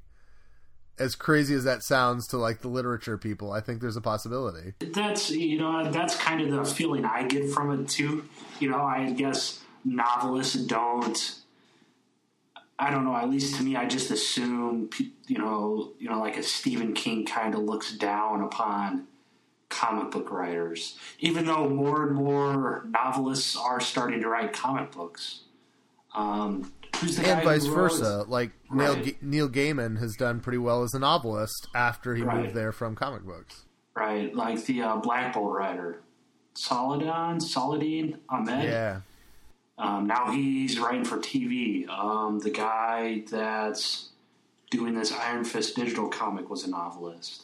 As crazy as that sounds to, like, the literature people, I think there's a possibility. That's kind of the feeling I get from it, too. You know, I guess novelists at least to me, I just assume, you know, like a Stephen King kind of looks down upon comic book writers, even though more and more novelists are starting to write comic books. Who's the guy, and vice versa. Like, right. Neil Gaiman has done pretty well as a novelist after he moved there from comic books. Right, like the Black Bolt writer, Saladin Ahmed. Yeah. Now he's writing for TV. The guy that's doing this Iron Fist digital comic was a novelist.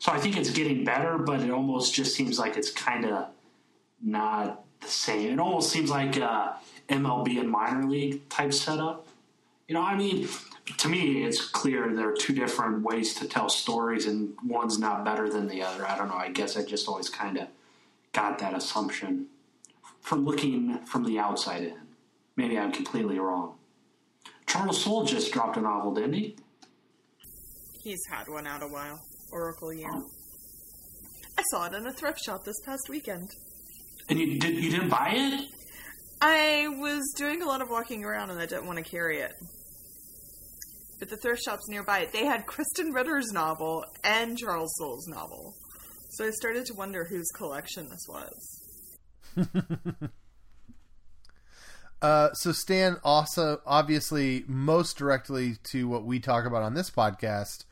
So I think it's getting better, but it almost just seems like it's kind of not the same. It almost seems like MLB and minor league type setup. You know, I mean, to me, it's clear there are two different ways to tell stories, and one's not better than the other. I don't know. I guess I just always kind of got that assumption from looking from the outside in. Maybe I'm completely wrong. Charles Soule just dropped a novel, didn't he? He's had one out a while. Oracle Year. Oh. I saw it in a thrift shop this past weekend. And you didn't buy it? I was doing a lot of walking around and I didn't want to carry it. But the thrift shops nearby, they had Kristen Ritter's novel and Charles Soule's novel. So I started to wonder whose collection this was. So Stan, also obviously most directly to what we talk about on this podcast,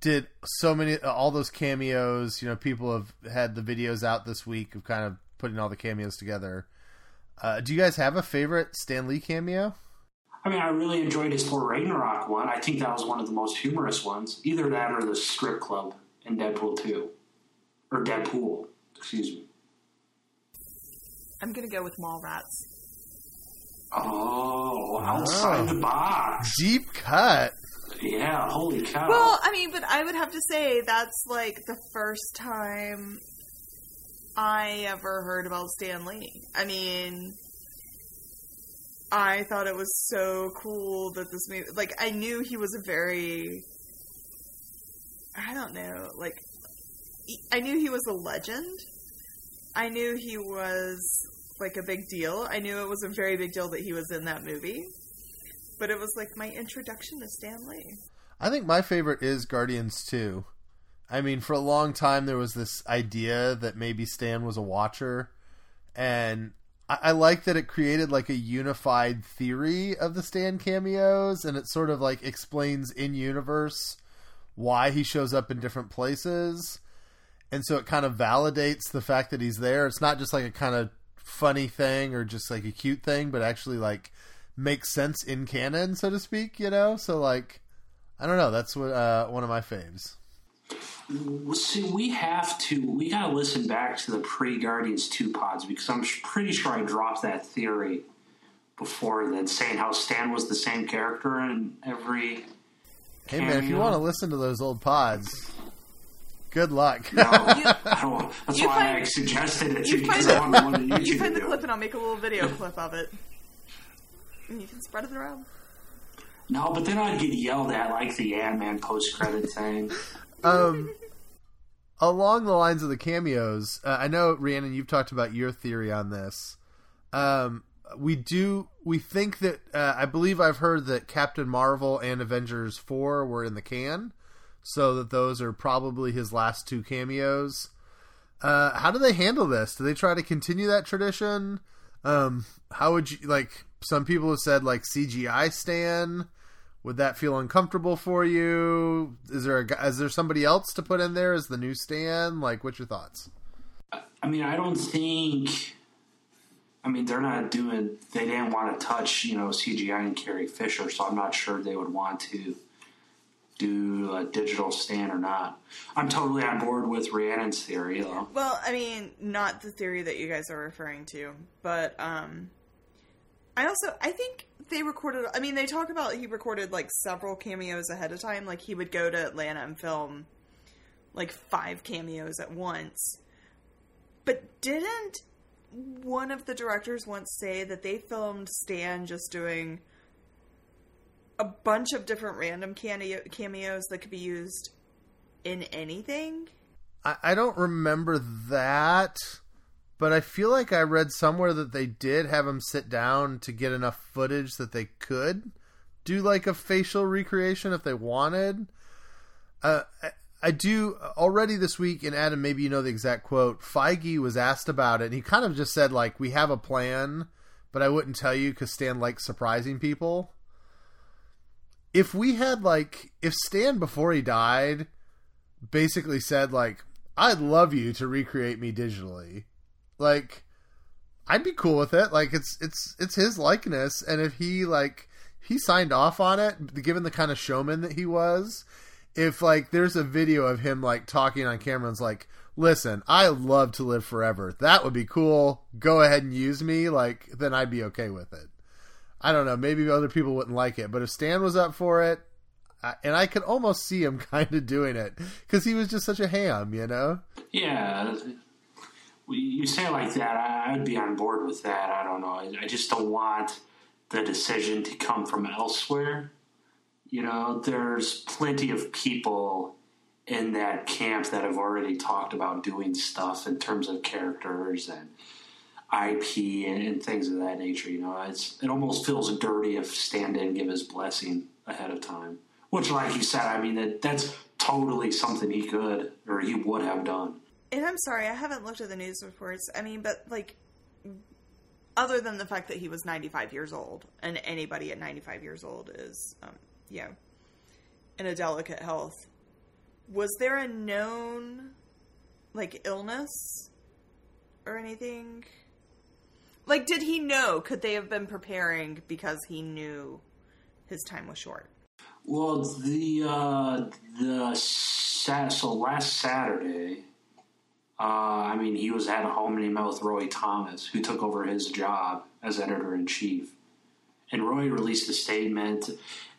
did so many, all those cameos. You know, people have had the videos out this week of kind of putting all the cameos together. Do you guys have a favorite Stan Lee cameo? I mean, I really enjoyed his Thor Ragnarok one. I think that was one of the most humorous ones. Either that or the strip club in Deadpool 2. Or Deadpool, excuse me. I'm going to go with Mallrats. Oh, outside the box. Deep cut. Yeah, holy cow. Well, I mean, but I would have to say that's like the first time I ever heard about Stan Lee. I mean, I thought it was so cool that this movie, like, I knew he was a very, I don't know, like, I knew he was a legend. I knew he was, like, a big deal. I knew it was a very big deal that he was in that movie. But it was, like, my introduction to Stan Lee. I think my favorite is Guardians 2. I mean, for a long time, there was this idea that maybe Stan was a watcher. And I like that it created, like, a unified theory of the Stan cameos. And it sort of, like, explains in-universe why he shows up in different places. And so it kind of validates the fact that he's there. It's not just, like, a kind of funny thing or just, like, a cute thing. But actually, like, makes sense in canon, so to speak, you know? So, like, I don't know. That's what one of my faves. See, we gotta listen back to the pre-Guardians 2 pods because I'm pretty sure I dropped that theory before then, saying how Stan was the same character in every cameo. Hey, man, if you want to listen to those old pods, good luck. No, that's why I suggested it. You find the clip and I'll make a little video clip of it. And you can spread it around. No, but then I'd get yelled at like the Ant-Man post-credit thing. Along the lines of the cameos, I know, Rhiannon, you've talked about your theory on this. We think that, I believe I've heard that Captain Marvel and Avengers 4 were in the can, so that those are probably his last two cameos. How do they handle this? Do they try to continue that tradition? How would you, like, some people have said, like, CGI Stan. Would that feel uncomfortable for you? Is there somebody else to put in there as the new Stan? Like, what's your thoughts? I mean, they didn't want to touch, you know, CGI and Carrie Fisher, so I'm not sure they would want to do a digital Stan or not. I'm totally on board with Rhiannon's theory, though. Well, I mean, not the theory that you guys are referring to, but I think they recorded, I mean, they talk about he recorded, like, several cameos ahead of time. Like, he would go to Atlanta and film, like, 5 cameos at once. But didn't one of the directors once say that they filmed Stan just doing a bunch of different random cameos that could be used in anything? I don't remember that. But I feel like I read somewhere that they did have him sit down to get enough footage that they could do, like, a facial recreation if they wanted. I do already this week, and Adam, maybe you know the exact quote, Feige was asked about it, and he kind of just said, like, we have a plan, but I wouldn't tell you because Stan likes surprising people. If we had, like, if Stan before he died basically said, like, I'd love you to recreate me digitally, like, I'd be cool with it. Like, it's his likeness, and if he, like, he signed off on it, given the kind of showman that he was, if, like, there's a video of him, like, talking on camera and's like, listen, I love to live forever. That would be cool. Go ahead and use me. Like, then I'd be okay with it. I don't know. Maybe other people wouldn't like it, but if Stan was up for it, and I could almost see him kind of doing it, because he was just such a ham, you know? Yeah, You say it like that, I'd be on board with that. I don't know. I just don't want the decision to come from elsewhere. You know, there's plenty of people in that camp that have already talked about doing stuff in terms of characters and IP and things of that nature. You know, it almost feels dirty if Stan didn't give his blessing ahead of time. Which, like you said, I mean, that's totally something he could or he would have done. And I'm sorry, I haven't looked at the news reports. I mean, but, like, other than the fact that he was 95 years old, and anybody at 95 years old is, in a delicate health, was there a known, like, illness or anything? Like, did he know? Could they have been preparing because he knew his time was short? Well, so last Saturday... he was at home and he met with Roy Thomas, who took over his job as editor-in-chief. And Roy released a statement.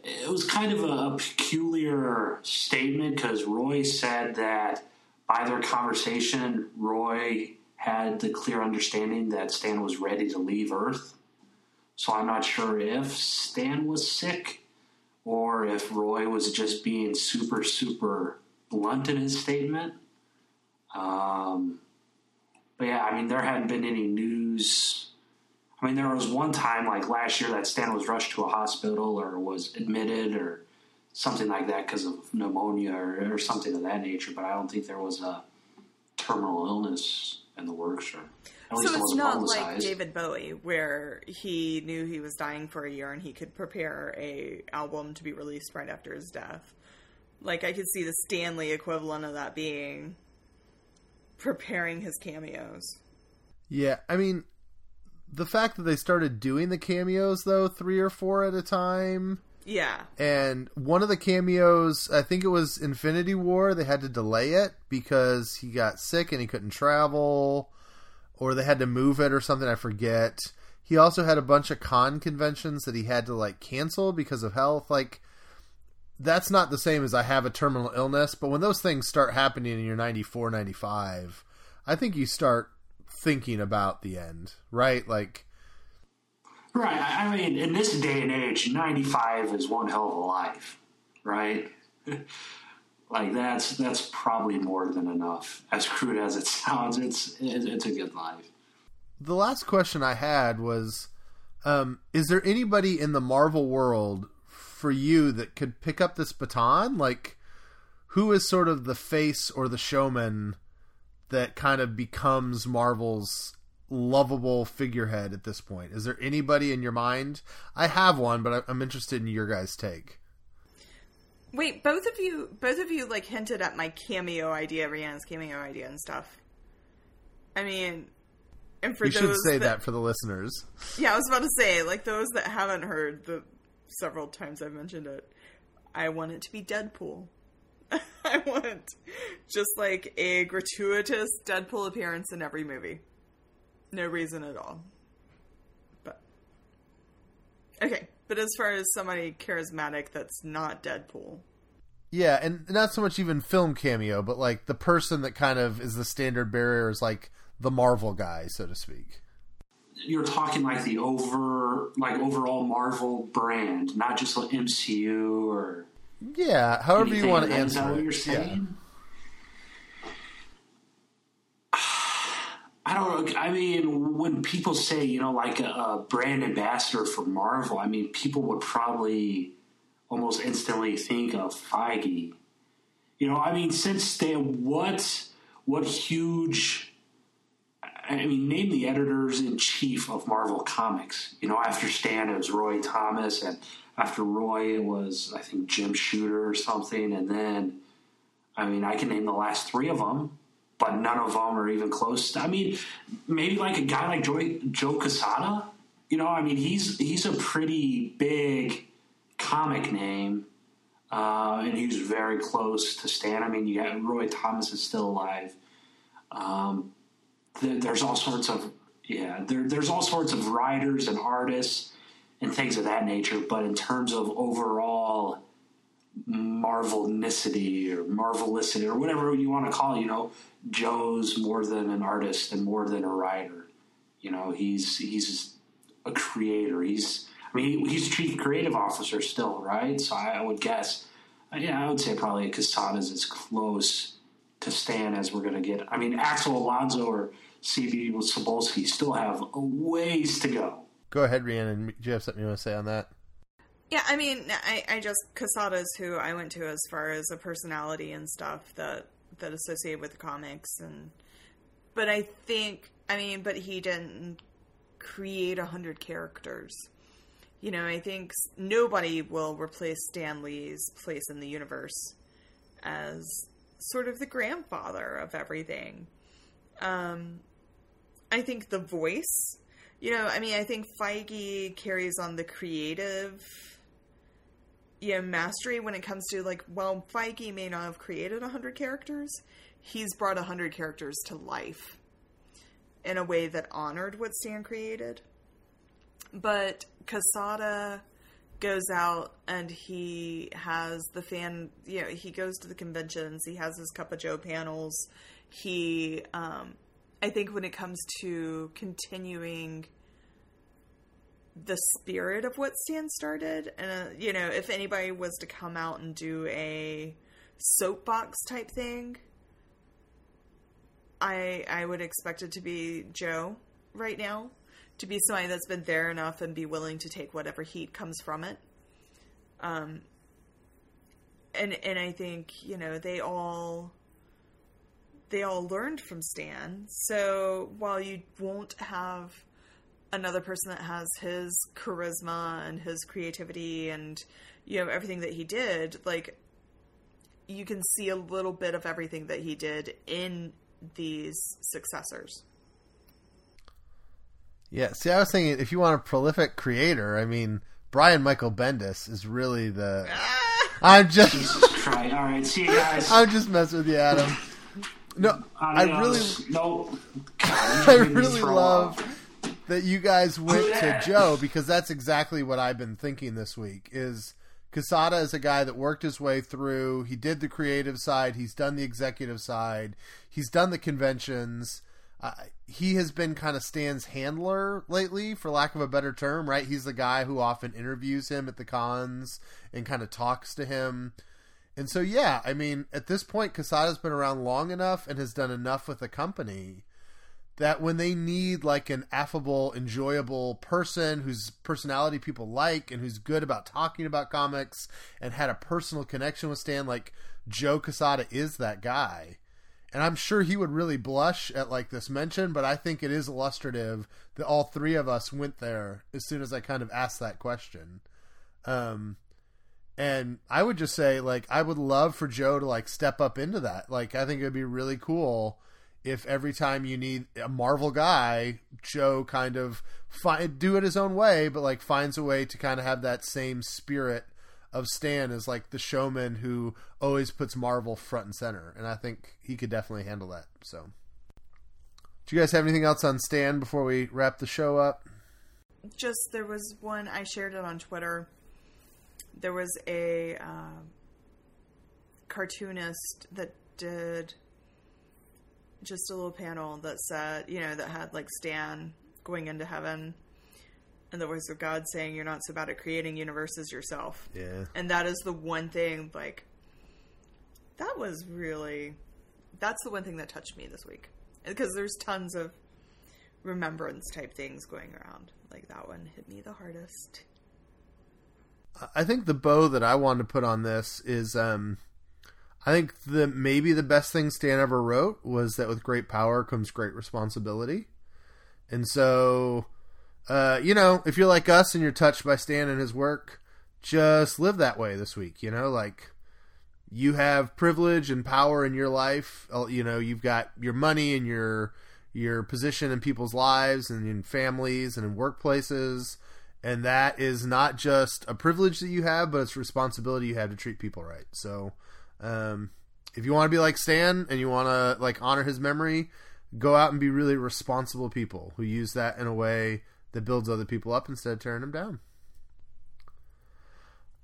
It was kind of a peculiar statement because Roy said that by their conversation, Roy had the clear understanding that Stan was ready to leave Earth. So I'm not sure if Stan was sick or if Roy was just being super, super blunt in his statement. But yeah, I mean, there hadn't been any news. I mean, there was one time like last year that Stan was rushed to a hospital or was admitted or something like that because of pneumonia or something of that nature. But I don't think there was a terminal illness in the works. Or at least it wasn't publicized. So it's not like David Bowie where he knew he was dying for a year and he could prepare an album to be released right after his death. Like, I could see the Stanley equivalent of that being... preparing his cameos. Yeah, I mean, the fact that they started doing the cameos, though, 3 or 4 at a time. Yeah. And one of the cameos, I think it was Infinity War, they had to delay it because he got sick and he couldn't travel, or they had to move it or something, I forget. He also had a bunch of con conventions that he had to, like, cancel because of health. Like, that's not the same as I have a terminal illness, but when those things start happening and you're 94, 95, I think you start thinking about the end, right? Like, right. I mean, in this day and age, 95 is one hell of a life, right? Like that's probably more than enough. As crude as it sounds, it's a good life. The last question I had was, is there anybody in the Marvel world for you that could pick up this baton? Like, who is sort of the face or the showman that kind of becomes Marvel's lovable figurehead at this point? Is there anybody in your mind? I have one, but I'm interested in your guys' take. Wait, both of you like hinted at my cameo idea, Rhiannon's cameo idea and stuff. I mean, and for you those, you should say that for the listeners. Yeah, I was about to say, like, those that haven't heard the several times I've mentioned it, I want it to be Deadpool. I want just like a gratuitous Deadpool appearance in every movie. No reason at all. But okay, but as far as somebody charismatic that's not Deadpool. Yeah, and not so much even film cameo, but like the person that kind of is the standard bearer is like the Marvel guy, so to speak. You're talking like the overall Marvel brand, not just like MCU or... Yeah, however you want to answer. Is that what you're saying? Yeah. I don't know. I mean, when people say, you know, like a brand ambassador for Marvel, I mean, people would probably almost instantly think of Feige. You know, I mean, since then, what huge... I mean, name the editors-in-chief of Marvel Comics. You know, after Stan, it was Roy Thomas, and after Roy, it was, I think, Jim Shooter or something. And then, I mean, I can name the last 3 of them, but none of them are even close. I mean, maybe like a guy like Joe Quesada. You know, I mean, he's a pretty big comic name, and he's very close to Stan. I mean, you got Roy Thomas is still alive. There's all sorts of writers and artists and things of that nature. But in terms of overall Marvelnicity or Marvelicity or whatever you want to call it. You know, Joe's more than an artist and more than a writer. You know, he's a creator. He's chief creative officer still, right? So I would guess, yeah, I would say probably Quesada's as close to Stan as we're going to get. I mean, Axel Alonso or CB Sobolski still have a ways to go. Go ahead, Rhiannon. Do you have something you want to say on that? Yeah, I mean, I just, Quesada's who I went to as far as a personality and stuff that associated with the comics. But I think, but he didn't create 100 characters. You know, I think nobody will replace Stan Lee's place in the universe as sort of the grandfather of everything. I think the voice, I think Feige carries on the creative, mastery when it comes to, like, well, Feige may not have created 100 characters. He's brought 100 characters to life in a way that honored what Stan created. But Quesada goes out and he has the fan, he goes to the conventions, he has his Cup of Joe panels. He, I think when it comes to continuing the spirit of what Stan started, and, if anybody was to come out and do a soapbox type thing, I would expect it to be Joe right now. To be somebody that's been there enough and be willing to take whatever heat comes from it. And I think, they all learned from Stan. So while you won't have another person that has his charisma and his creativity and, everything that he did, like, you can see a little bit of everything that he did in these successors. Yeah, see, I was thinking, if you want a prolific creator, Brian Michael Bendis is really the... I'm just... Jesus Christ, all right, see you guys. I'm just messing with you, Adam. No, I really love that you guys went to Joe, because that's exactly what I've been thinking this week, is Quesada is a guy that worked his way through. He did the creative side. He's done the executive side. He's done the conventions. He has been kind of Stan's handler lately, for lack of a better term, right? He's the guy who often interviews him at the cons and kind of talks to him. And so, yeah, at this point, Quesada's been around long enough and has done enough with the company that when they need, like, an affable, enjoyable person whose personality people like and who's good about talking about comics and had a personal connection with Stan, like, Joe Quesada is that guy. And I'm sure he would really blush at, like, this mention, but I think it is illustrative that all three of us went there as soon as I kind of asked that question. And I would just say, like, I would love for Joe to, like, step up into that. Like, I think it would be really cool if every time you need a Marvel guy, Joe kind of do it his own way, but, like, finds a way to kind of have that same spirit of Stan as, like, the showman who always puts Marvel front and center. And I think he could definitely handle that. So, do you guys have anything else on Stan before we wrap the show up? Just, there was one, I shared it on Twitter. There was a cartoonist that did just a little panel that said, that had, like, Stan going into heaven. And the voice of God saying, you're not so bad at creating universes yourself. Yeah. And that is the one thing, like, that's the one thing that touched me this week. Because there's tons of remembrance type things going around. Like, that one hit me the hardest. I think the bow that I wanted to put on this is, I think maybe the best thing Stan ever wrote was that with great power comes great responsibility. And so... if you're like us and you're touched by Stan and his work, just live that way this week. Like, you have privilege and power in your life. You've got your money and your position in people's lives and in families and in workplaces. And that is not just a privilege that you have, but it's a responsibility you have to treat people right. So, if you want to be like Stan and you want to, like, honor his memory, go out and be really responsible people who use that in a way that builds other people up instead of tearing them down.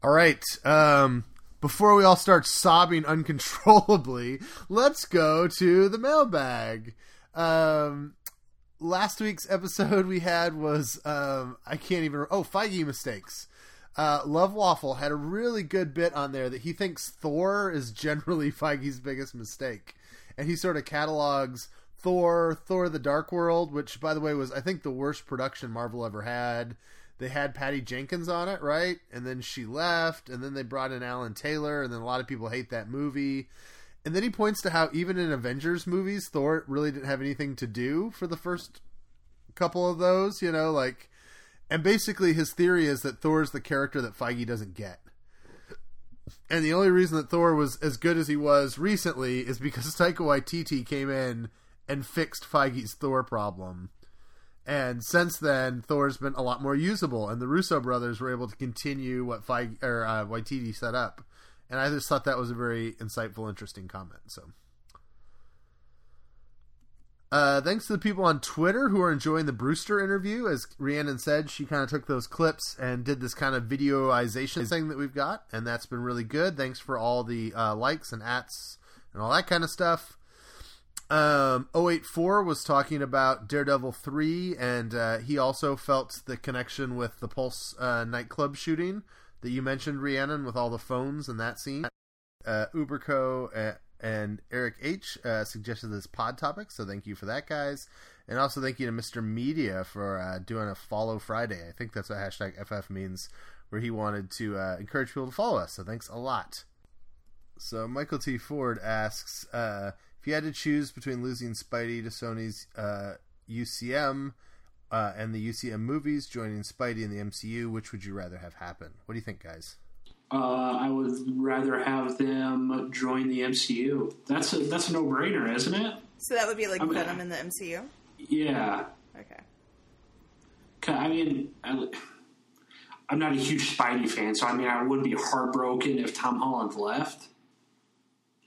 All right. Before we all start sobbing uncontrollably, let's go to the mailbag. Last week's episode we had was, Feige mistakes. Love Waffle had a really good bit on there that he thinks Thor is generally Feige's biggest mistake. And he sort of catalogs Thor the Dark World, which, by the way, was, I think, the worst production Marvel ever had. They had Patty Jenkins on it, right? And then she left, and then they brought in Alan Taylor, and then a lot of people hate that movie. And then he points to how even in Avengers movies, Thor really didn't have anything to do for the first couple of those, you know, like... And basically his theory is that Thor is the character that Feige doesn't get. And the only reason that Thor was as good as he was recently is because Taika Waititi came in and fixed Feige's Thor problem. And since then, Thor's been a lot more usable, and the Russo brothers were able to continue what Waititi set up. And I just thought that was a very insightful, interesting comment. So, thanks to the people on Twitter who are enjoying the Brewster interview. As Rhiannon said, she kind of took those clips and did this kind of videoization thing that we've got, and that's been really good. Thanks for all the likes and ats and all that kind of stuff. 084 was talking about Daredevil 3, and he also felt the connection with the Pulse nightclub shooting that you mentioned, Rhiannon, with all the phones and that scene. Uberco and Eric H. Suggested this pod topic, so thank you for that, guys. And also thank you to Mr. Media for doing a Follow Friday. I think that's what #FF means, where he wanted to encourage people to follow us, so thanks a lot. So Michael T. Ford asks... if you had to choose between losing Spidey to Sony's UCM and the UCM movies, joining Spidey in the MCU, which would you rather have happen? What do you think, guys? I would rather have them join the MCU. That's a no-brainer, isn't it? So that would be like Venom in the MCU? Yeah. Okay. I mean, I'm not a huge Spidey fan, so I mean, I would be heartbroken if Tom Holland left.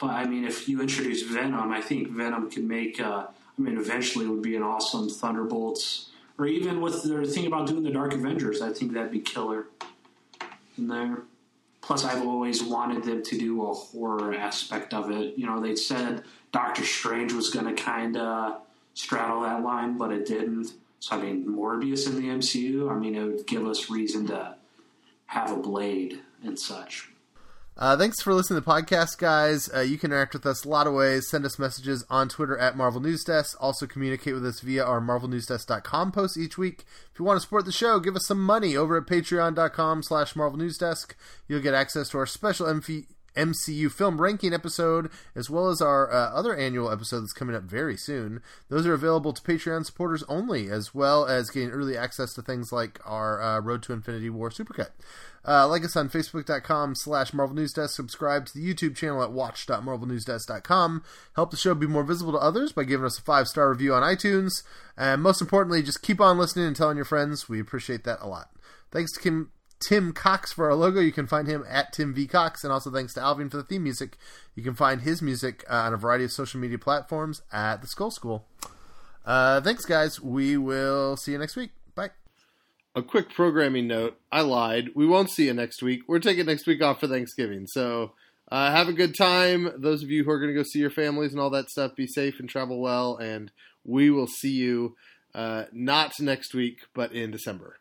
But, I mean, if you introduce Venom, I think Venom could make, eventually it would be an awesome Thunderbolts. Or even with their thing about doing the Dark Avengers, I think that'd be killer in there. Plus, I've always wanted them to do a horror aspect of it. You know, they said Doctor Strange was going to kind of straddle that line, but it didn't. So, I mean, Morbius in the MCU, I mean, it would give us reason to have a Blade and such. Thanks for listening to the podcast, guys. You can interact with us a lot of ways. Send us messages on Twitter at Marvel News Desk. Also communicate with us via our marvelnewsdesk.com posts each week. If you want to support the show, give us some money over at patreon.com/marvelnewsdesk. You'll get access to our special MCU film ranking episode, as well as our other annual episode that's coming up very soon. Those are available to Patreon supporters only, as well as getting early access to things like our Road to Infinity War supercut. Like us on facebook.com/Marvel News Desk. Subscribe to the YouTube channel at watch.marvelnewsdesk.com. Help the show be more visible to others by giving us a 5-star review on iTunes. And most importantly, just keep on listening and telling your friends. We appreciate that a lot. Thanks to Tim Cox for our logo. You can find him at Tim V. Cox. And also thanks to Alvin for the theme music. You can find his music on a variety of social media platforms at The Skull School. Thanks, guys. We will see you next week. Bye. A quick programming note. I lied. We won't see you next week. We're taking next week off for Thanksgiving. So have a good time. Those of you who are going to go see your families and all that stuff, be safe and travel well. And we will see you not next week, but in December.